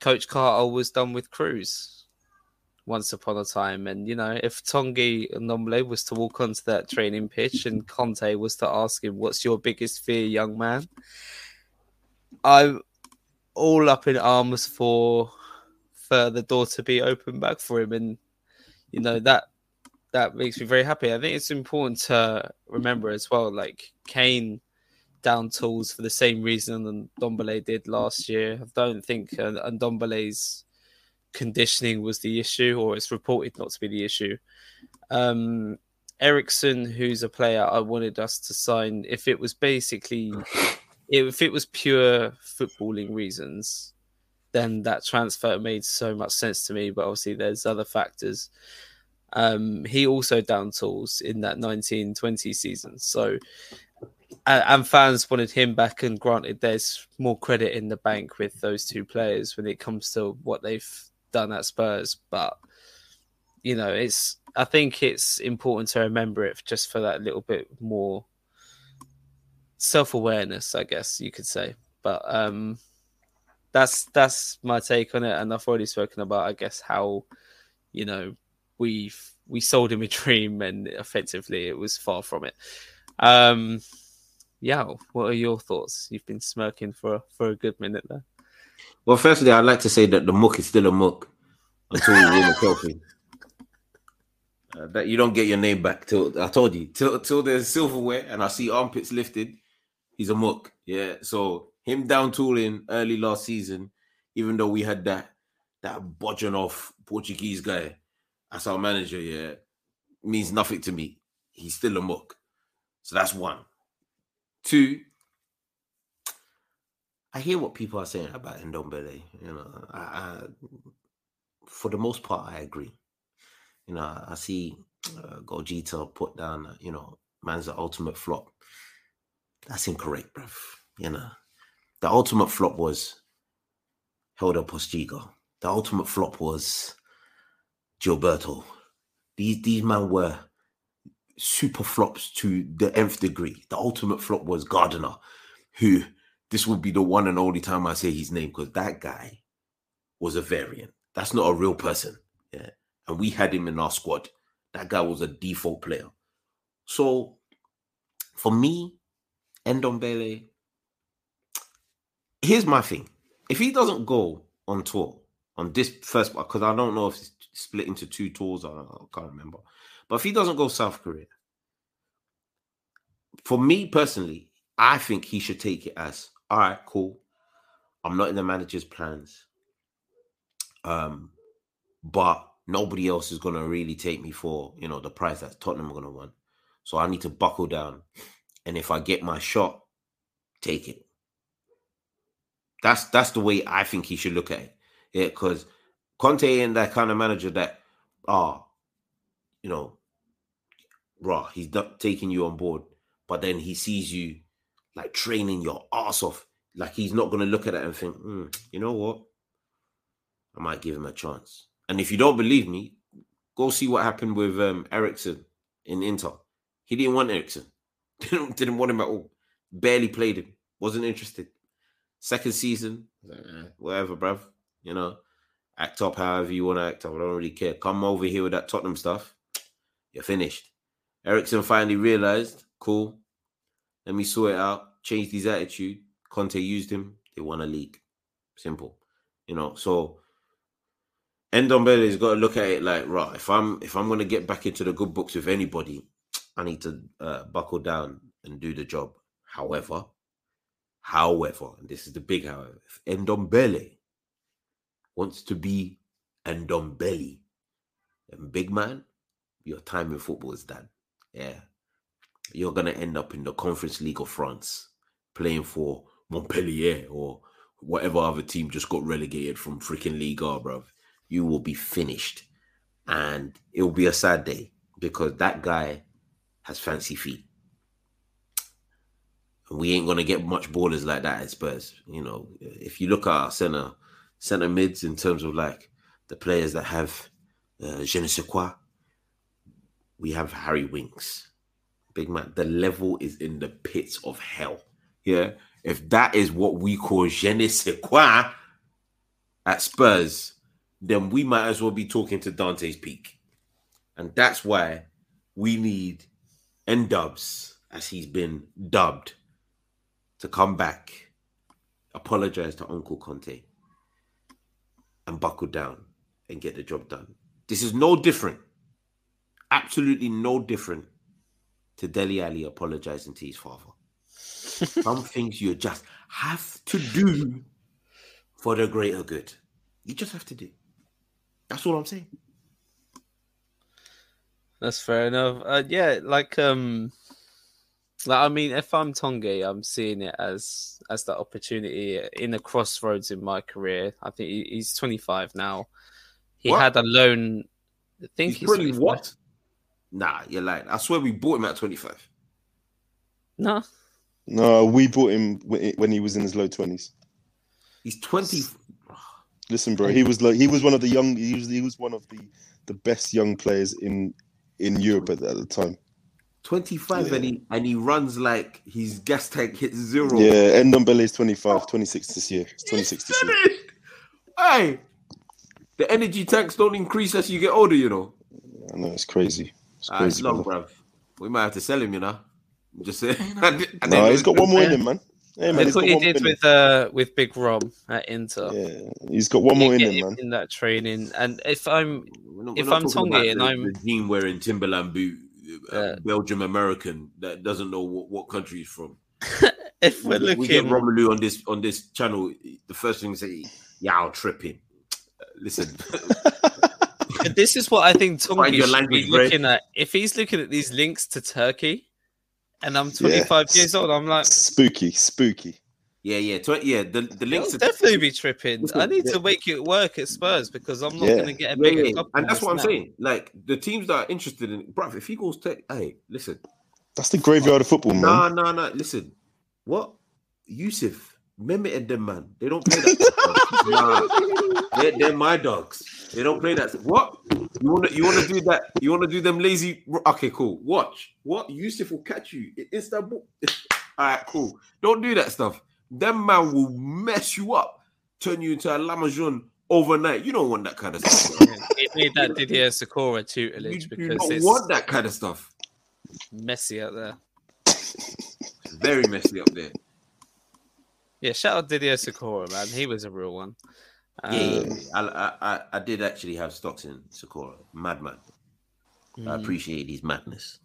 Coach Carter was done with Cruz once upon a time. And, you know, if Tanguy Ndombele was to walk onto that training pitch and Conte was to ask him, what's your biggest fear, young man? I'm all up in arms for, for the door to be opened back for him. And, you know, that that makes me very happy. I think it's important to remember as well, like, Kane down tools for the same reason that Ndombele did last year. I don't think Ndombele's conditioning was the issue, or it's reported not to be the issue. Um, Eriksen, who's a player I wanted us to sign, if it was basically, if it was pure footballing reasons, then that transfer made so much sense to me. But obviously there's other factors. Um, he also down tools in that nineteen twenty season. So, and fans wanted him back, and granted, there's more credit in the bank with those two players when it comes to what they've done at Spurs. But, you know, it's I think it's important to remember it just for that little bit more self-awareness, I guess you could say. But um, that's that's my take on it. And I've already spoken about, I guess, how, you know, we we sold him a dream and effectively it was far from it. Um, Yeah, what are your thoughts? You've been smirking for for a good minute there. Well, firstly, I'd like to say that the muck is still a muck until we win a trophy. Uh, that you don't get your name back till I told you till till there's silverware and I see armpits lifted. He's a muck, yeah. So him down tooling early last season, even though we had that that bodging off Portuguese guy as our manager, yeah, means nothing to me. He's still a muck. So that's one. Two, I hear what people are saying about Ndombele. You know, I, I, for the most part, I agree. You know, I see uh, Golgita put down, you know, man's the ultimate flop. That's incorrect, bruv. You know, the ultimate flop was Helder Postiga. The ultimate flop was Gilberto. These these men were super flops to the nth degree. The ultimate flop was Gardiner, who this will be the one and only time I say his name, because that guy was a variant. That's not a real person. Yeah. And we had him in our squad. That guy was a default player. So for me, Ndombele, here's my thing. If he doesn't go on tour on this first, because I don't know if it's split into two tours, I, I can't remember. But if he doesn't go South Korea, for me personally, I think he should take it as, all right, cool. I'm not in the manager's plans. Um, but nobody else is going to really take me for, you know, the prize that Tottenham are going to win. So I need to buckle down. And if I get my shot, take it. That's that's the way I think he should look at it. Yeah, because Conte ain't that kind of manager that, ah, oh, you know, rah, he's not taking you on board. But then he sees you, like, training your ass off. Like, he's not going to look at it and think, mm, you know what? I might give him a chance. And if you don't believe me, go see what happened with um, Eriksen in Inter. He didn't want Eriksen. Didn't, didn't want him at all. Barely played him. Wasn't interested. Second season, whatever, bruv. You know, act up however you want to act up. I don't really care. Come over here with that Tottenham stuff. You're finished. Eriksen finally realised, cool, let me sort it out. Changed his attitude. Conte used him. They won a league. Simple. You know, so Ndombele's got to look at it like, right, if I'm if I'm going to get back into the good books with anybody, I need to uh, buckle down and do the job. However, however, and this is the big however, if Ndombele wants to be Ndombele, and big man, your time in football is done. Yeah. You're going to end up in the Conference League of France playing for Montpellier or whatever other team just got relegated from freaking Ligue one, bruv. You will be finished. And it will be a sad day because that guy has fancy feet. And we ain't going to get much ballers like that at Spurs. You know, if you look at our centre, centre mids in terms of like the players that have uh, je ne sais quoi, we have Harry Winks. Big man, the level is in the pits of hell. Yeah. If that is what we call je ne sais quoi at Spurs, then we might as well be talking to Dante's Peak. And that's why we need N-Dubs, as he's been dubbed, to come back, apologise to Uncle Conte, and buckle down and get the job done. This is no different, absolutely no different to Dele Alli apologising to his father. Some things you just have to do for the greater good. You just have to do. That's all I'm saying. That's fair enough. Uh, yeah, like, um, like I mean, if I'm Tanguy, I'm seeing it as as the opportunity in the crossroads in my career. I think he, he's twenty-five now. He what? had a loan. I think he's, he's pretty what? Nah, you're lying. I swear we bought him at twenty-five. No. No, we bought him when he was in his low twenties. He's twenty. Listen, bro, he was like he was one of the young. He was he was one of the, the best young players in in Europe at, at the time. twenty-five, yeah. and he and he runs like his gas tank hits zero. Yeah, Ndombele is twenty-five, twenty-six this year. It's twenty-six this year. Hey, the energy tanks don't increase as you get older, you know. I know it's crazy. It's crazy. Uh, it's long, bruv. We might have to sell him, you know. I'm just saying. No, he's got one more in him, man. Hey, man, that's what he did with uh, with Big Rom at Inter. Yeah, he's got one more in him, man. In that training, and if I'm not, if I'm Tanguy and the, I'm the team wearing Timberland boot, uh, yeah. Belgium American that doesn't know what, what country he's from. If we're we, looking, we get Romelu on this on this channel. The first thing we say, yeah, I'll trip him. Uh, listen. This is what I think Tanguy should language, be looking right? at. If he's looking at these links to Turkey. And I'm twenty-five yeah. years old. I'm like spooky, spooky. Yeah, yeah, tw- yeah. The the links are definitely be tripping. I need yeah. to wake you at work at Spurs because I'm not yeah. going to get a bigger yeah, yeah. And that's what now. I'm saying. Like the teams that are interested in, bruv, if he goes to, hey, listen, that's the graveyard of football, man. No, no, no. Listen, What? Yusuf, mimicking them, man. They don't play that. nah. they're, they're my dogs. They don't play that. What? You want to you want to do that? You want to do them lazy? Okay, cool. Watch. What? Yusuf will catch you in Istanbul. All right, cool. Don't do that stuff. Them man will mess you up, turn you into a Lamajun overnight. You don't want that kind of stuff. They made that Didier Sakura tutelage you because do not it's want that kind of stuff. Messy out there. Very messy up there. Yeah, shout out Didier Sakura, man. He was a real one. Um, yeah, yeah. I, I I did actually have stocks in Sakura. Madman. Mm. I appreciate his madness.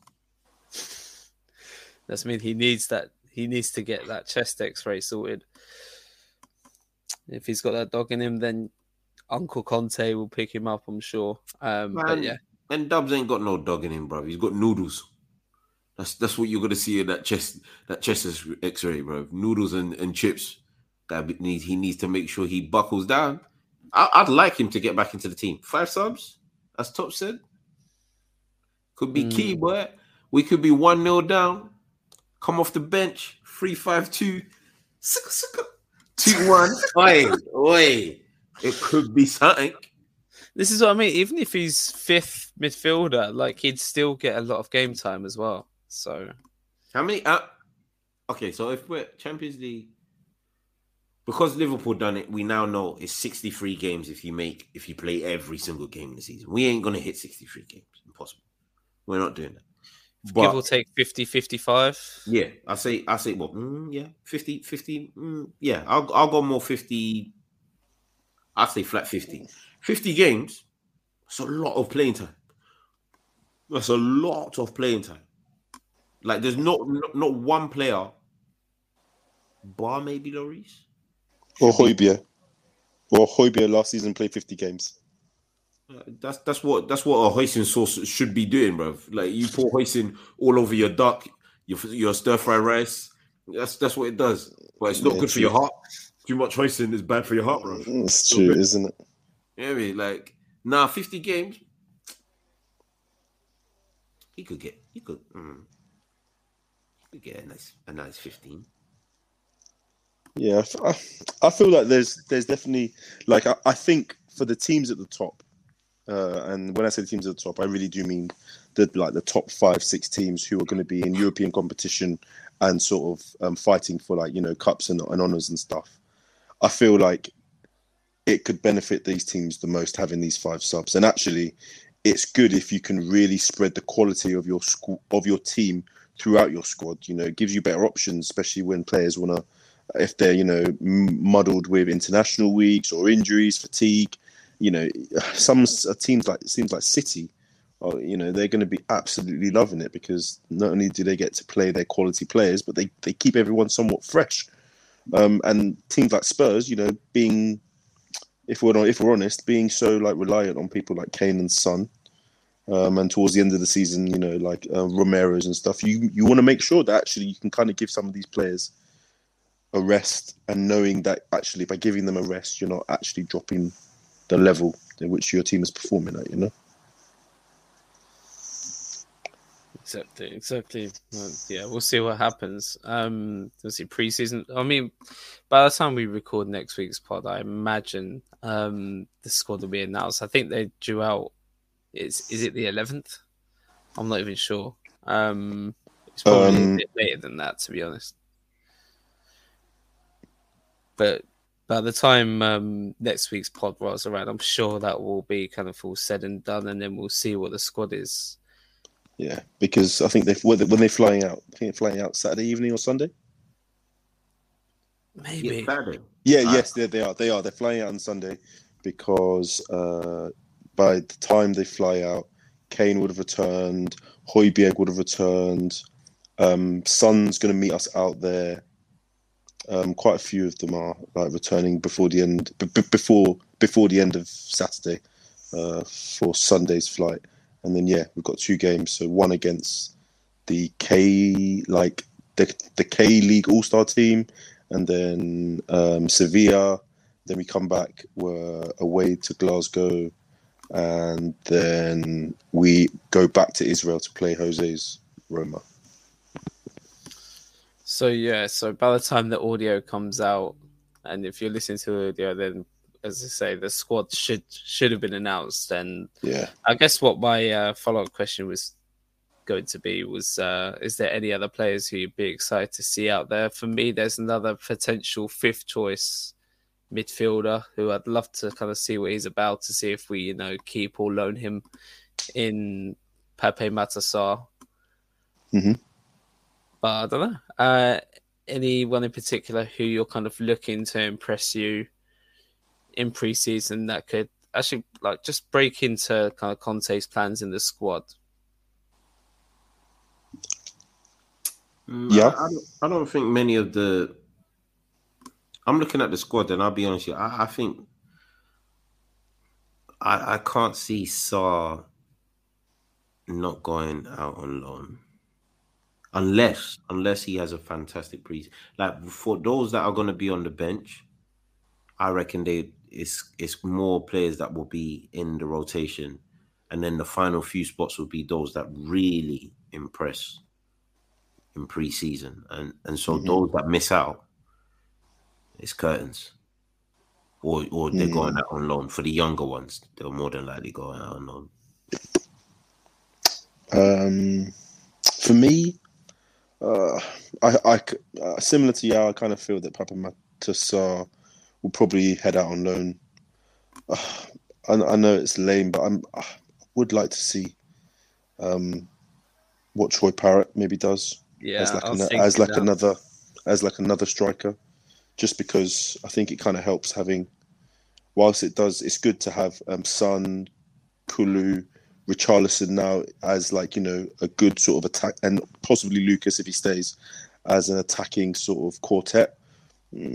That's mean he needs that. He needs to get that chest X-ray sorted. If he's got that dog in him, then Uncle Conte will pick him up, I'm sure. Um, man, but yeah, and Dubs ain't got no dog in him, bro. He's got noodles. That's that's what you're gonna see in that chest that chest X-ray, bro. Noodles and, and chips. That needs he needs to make sure he buckles down. I, I'd like him to get back into the team. Five subs, as Top said, could be mm. key, boy. We could be one nil down. Come off the bench, three five two, suka, suka, two one. Oi, oi! It could be something. This is what I mean. Even if he's fifth midfielder, like he'd still get a lot of game time as well. So, how many? Uh, okay, so if we're Champions League, because Liverpool done it, we now know it's sixty-three games if you make if you play every single game this season. We ain't gonna hit sixty-three games. Impossible. We're not doing that. But, give or take fifty, fifty-five. Yeah, I say, I say, well, mm, yeah, fifty, fifty. Mm, yeah, I'll, I'll go more fifty. I'll say flat fifty. fifty games, that's a lot of playing time. That's a lot of playing time. Like, there's not not, not one player, bar maybe Lloris. Or Højbjerg. Or Højbjerg last season played fifty games. That's that's what that's what a hoisin sauce should be doing, bro. Like you pour hoisin all over your duck, your your stir fry rice. That's that's what it does. But it's not yeah, good true. for your heart. Too much hoisin is bad for your heart, bro. It's true, good. Isn't it? You know what I mean? Like now, nah, fifty games. He could get he could mm, he could get a nice a nice fifteen. Yeah, I, I feel like there's there's definitely like I, I think for the teams at the top. Uh, and when I say the teams at the top, I really do mean the like the top five, six teams who are going to be in European competition and sort of um, fighting for like you know cups and, and honours and stuff. I feel like it could benefit these teams the most having these five subs. And actually, it's good if you can really spread the quality of your squ- of your team throughout your squad. You know, it gives you better options, especially when players want to, if they're you know muddled with international weeks or injuries, fatigue. You know, some teams like it seems like City, are, you know, they're going to be absolutely loving it because not only do they get to play their quality players, but they, they keep everyone somewhat fresh. Um, and teams like Spurs, you know, being, if we're not, if we're honest, being so like reliant on people like Kane and Son, um, and towards the end of the season, you know, like uh, Romero's and stuff. You you want to make sure that actually you can kind of give some of these players a rest, and knowing that actually by giving them a rest, you're not actually dropping the level in which your team is performing at, you know? Exactly, exactly. Well, yeah, we'll see what happens. Um, we'll see pre-season. I mean, by the time we record next week's pod, I imagine um, the squad will be announced. I think they're due out. Is, is it the eleventh? I'm not even sure. Um, it's probably um, a bit later than that, to be honest. But by the time um, next week's pod rolls around, I'm sure that will be kind of all said and done, and then we'll see what the squad is. Yeah, because I think they when they're flying out, I think they're flying out Saturday evening or Sunday. Maybe. Yeah, yeah uh, yes, they, they are. They are. They're flying out on Sunday because uh, by the time they fly out, Kane would have returned, Højbjerg would have returned, um, Son's going to meet us out there. Um, quite a few of them are like returning before the end, b- b- before before the end of Saturday uh, for Sunday's flight, and then yeah, we've got two games. So one against the K like the the K League All Star team, and then um, Sevilla. Then we come back, we're away to Glasgow, and then we go back to Israel to play Jose's Roma. So, yeah, so by the time the audio comes out, and if you're listening to the audio, then, as I say, the squad should should have been announced. And yeah, I guess what my uh, follow-up question was going to be was, uh, is there any other players who you'd be excited to see out there? For me, there's another potential fifth-choice midfielder who I'd love to kind of see what he's about, to see if we, you know, keep or loan him in Pape Matar Sarr. Mm-hmm. But I don't know. Uh, anyone in particular who you're kind of looking to impress you in pre-season that could actually like just break into kind of Conte's plans in the squad? Yeah, I, I, don't, I don't think many of the. I'm looking at the squad, and I'll be honest with you. I, I think I, I can't see Sarr not going out on loan, unless unless he has a fantastic pre. Like for those that are going to be on the bench, I reckon they it's it's more players that will be in the rotation, and then the final few spots will be those that really impress in pre-season. And and so mm-hmm. those that miss out, it's curtains. Or or they're mm-hmm. going out on loan. For the younger ones, they're more than likely going out on loan. Um, for me, uh, I, I, uh, similar to you, I kind of feel that Pape Matar Sarr will probably head out on loan. Uh, I, I know it's lame, but I'm, I would like to see um, what Troy Parrott maybe does. Yeah, as like, an, as like another, as like another striker, just because I think it kind of helps having. Whilst it does, it's good to have um, Son, Kulu, Richarlison now as like, you know, a good sort of attack, and possibly Lucas if he stays, as an attacking sort of quartet.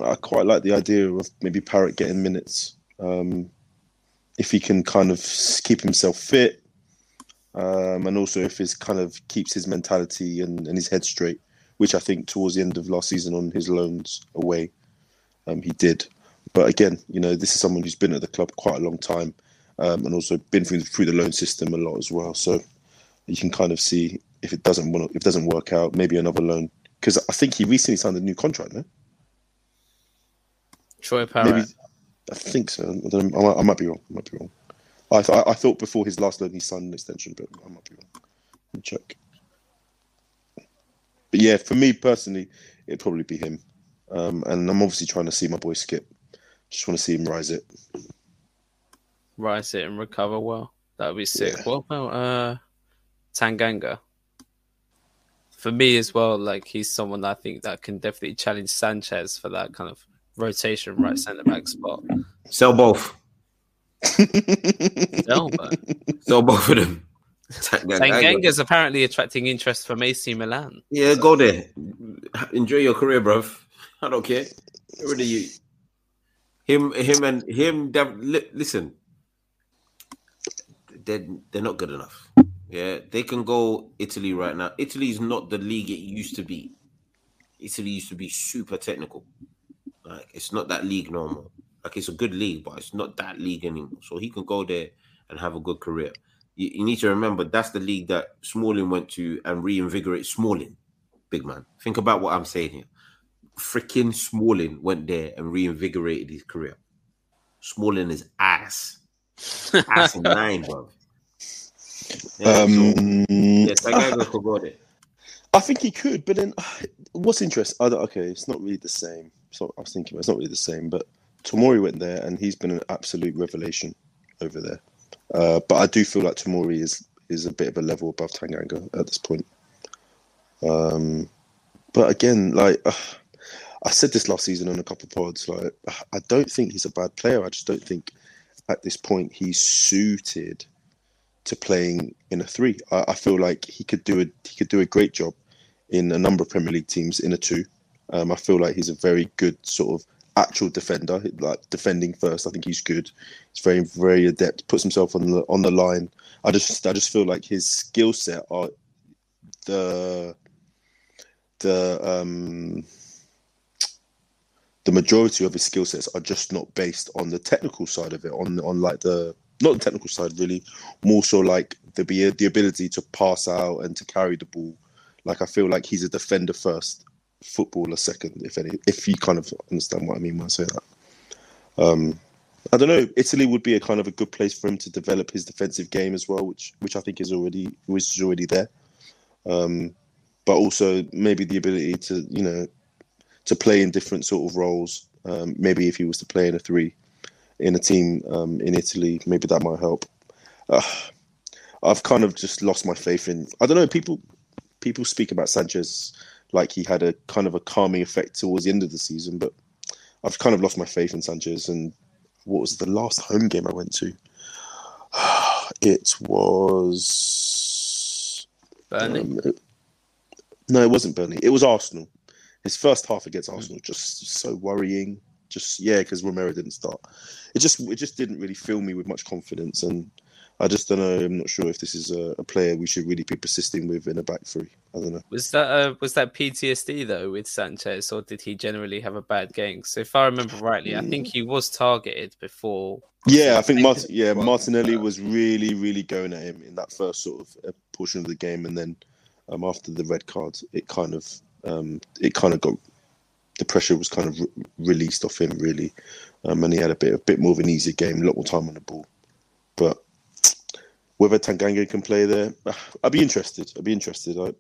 I quite like the idea of maybe Parrott getting minutes um, if he can kind of keep himself fit. Um, and also if he's kind of keeps his mentality and, and his head straight, which I think towards the end of last season on his loans away, um, he did. But again, you know, this is someone who's been at the club quite a long time um, and also been through, through the loan system a lot as well. So you can kind of see if it doesn't if it doesn't work out, maybe another loan. Because I think he recently signed a new contract, no? Troy Parrott. Maybe, I think so. I, don't, I, might, I might be wrong. I might be wrong. I, th- I thought before his last loan he signed an extension, but I might be wrong. Let me check. But yeah, for me personally, it'd probably be him. Um, and I'm obviously trying to see my boy Skip. Just want to see him rise it. Rise it and recover well. That would be sick. Yeah. What about uh, Tanganga? For me as well, like he's someone I think that can definitely challenge Sanchez for that kind of rotation right centre-back spot. Sell both. Sell both. Sell both of them. Tanganga's apparently attracting interest from A C Milan. Yeah, so. Go there. Enjoy your career, bruv. I don't care. What are you? Him, him, and him. Listen, they're they're not good enough. Yeah, they can go Italy right now. Italy is not the league it used to be. Italy used to be super technical. Like it's not that league no more. Like it's a good league, but it's not that league anymore. So he can go there and have a good career. You, you need to remember that's the league that Smalling went to and reinvigorate Smalling, big man. Think about what I'm saying here. Freaking Smalling went there and reinvigorated his career. Smalling is ass. Ass in nine, bro. Yeah, um, so, yeah, Tanganga could go there. I think he could, but then what's interesting? I don't, okay, it's not really the same. So I was thinking it's not really the same, but Tomori went there and he's been an absolute revelation over there. Uh, but I do feel like Tomori is is a bit of a level above Tanganga at this point. Um, but again, like uh, I said this last season on a couple of pods, like I don't think he's a bad player. I just don't think at this point he's suited to playing in a three. I, I feel like he could do a he could do a great job in a number of Premier League teams in a two. Um, I feel like he's a very good sort of actual defender, like defending first. I think he's good. He's very, very adept. Puts himself on the on the line. I just, I just feel like his skill set are the the um, the majority of his skill sets are just not based on the technical side of it. On on like the not the technical side really, more so like the the ability to pass out and to carry the ball. Like I feel like he's a defender first. footballer second, if any, if you kind of understand what I mean when I say that. Um, I don't know. Italy would be a kind of a good place for him to develop his defensive game as well, which which I think is already which is already there. Um, but also maybe the ability to, you know, to play in different sort of roles. Um, maybe if he was to play in a three, in a team um, in Italy, maybe that might help. Uh, I've kind of just lost my faith in. I don't know. People people speak about Sanchez like he had a kind of a calming effect towards the end of the season, but I've kind of lost my faith in Sanchez. And what was the last home game I went to? It was Burnley. Um, it, no, it wasn't Burnley. It was Arsenal. His first half against Arsenal, just so worrying. Just yeah, because Romero didn't start. It just it just didn't really fill me with much confidence, and I just don't know. I'm not sure if this is a, a player we should really be persisting with in a back three. I don't know. Was that uh, was that P T S D though with Sanchez, or did he generally have a bad game? So if I remember rightly, I think he was targeted before. Yeah, I think Mart- yeah Martinelli was really really going at him in that first sort of portion of the game, and then um, after the red card, it kind of um, it kind of got the pressure was kind of re- released off him really, um, and he had a bit a bit more of an easier game, a lot more time on the ball, but. Whether Tanganga can play there, I'd be interested. I'd be interested. I,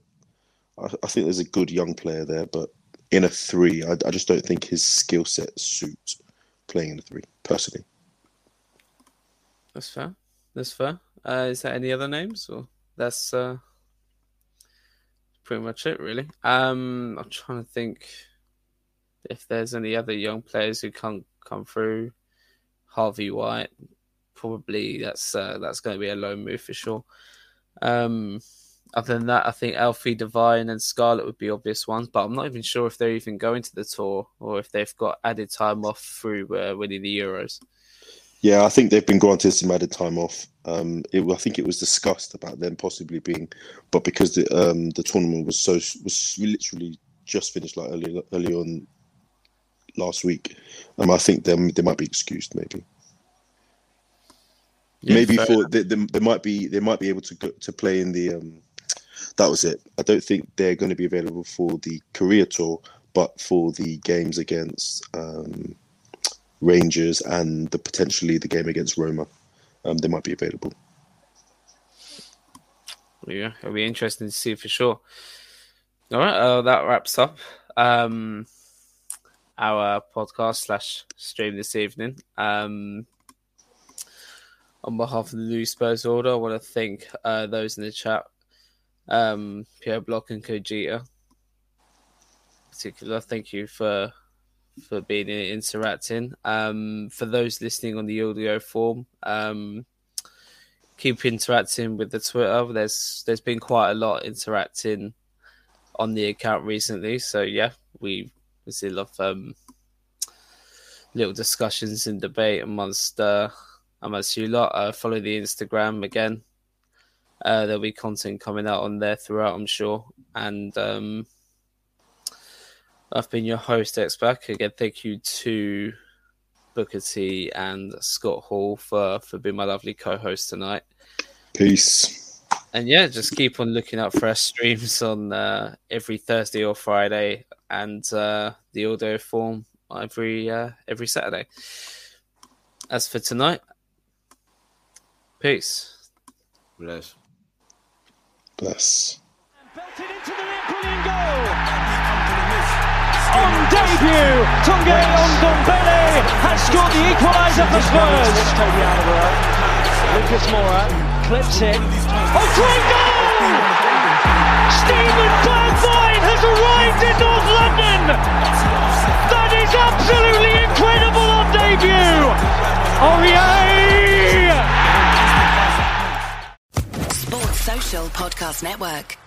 I, I think there's a good young player there, but in a three, I, I just don't think his skill set suits playing in a three, personally. That's fair. That's fair. Uh, is there any other names? Or that's uh, pretty much it, really. Um, I'm trying to think if there's any other young players who can't come through. Harvey White. Probably that's uh, that's going to be a low move for sure. Um, other than that, I think Alfie Devine and Scarlett would be obvious ones, but I'm not even sure if they're even going to the tour or if they've got added time off through uh, winning the Euros. Yeah, I think they've been granted some added time off. Um, it, I think it was discussed about them possibly being, but because the um, the tournament was so was literally just finished like early early on last week, um, I think they they might be excused maybe. Yeah, Maybe for they, they, they might be they might be able to go, to play in the um, that was it. I don't think they're going to be available for the Korea tour, but for the games against um, Rangers and the potentially the game against Roma, um, they might be available. Yeah, it'll be interesting to see for sure. All right, uh, that wraps up um, our podcast slash stream this evening. Um, On behalf of the New Spurs Order, I want to thank uh, those in the chat, um, Pierre Block and Kojita. In particular, thank you for for being here, interacting. Um, for those listening on the audio form, um, keep interacting with the Twitter. There's there's been quite a lot interacting on the account recently, so yeah, we we see a lot of um, little discussions and debate amongst. Uh, I'm as you lot. Uh, follow the Instagram again. Uh, there'll be content coming out on there throughout, I'm sure. And um, I've been your host, X-Back. Again, thank you to Booker T and Scott Hall for, for being my lovely co-host tonight. Peace. And yeah, just keep on looking out for our streams on uh, every Thursday or Friday and uh, the audio form every, uh, every Saturday. As for tonight... Peace. Bless. Bless. Belted into the near pulling goal. On debut, Tanguy Ndombele has scored the equaliser for Spurs. Lucas Moura clips it. Oh, great goal! Stephen Bergwijn has arrived in North London. That is absolutely incredible on debut. Aurier. Social Podcast Network.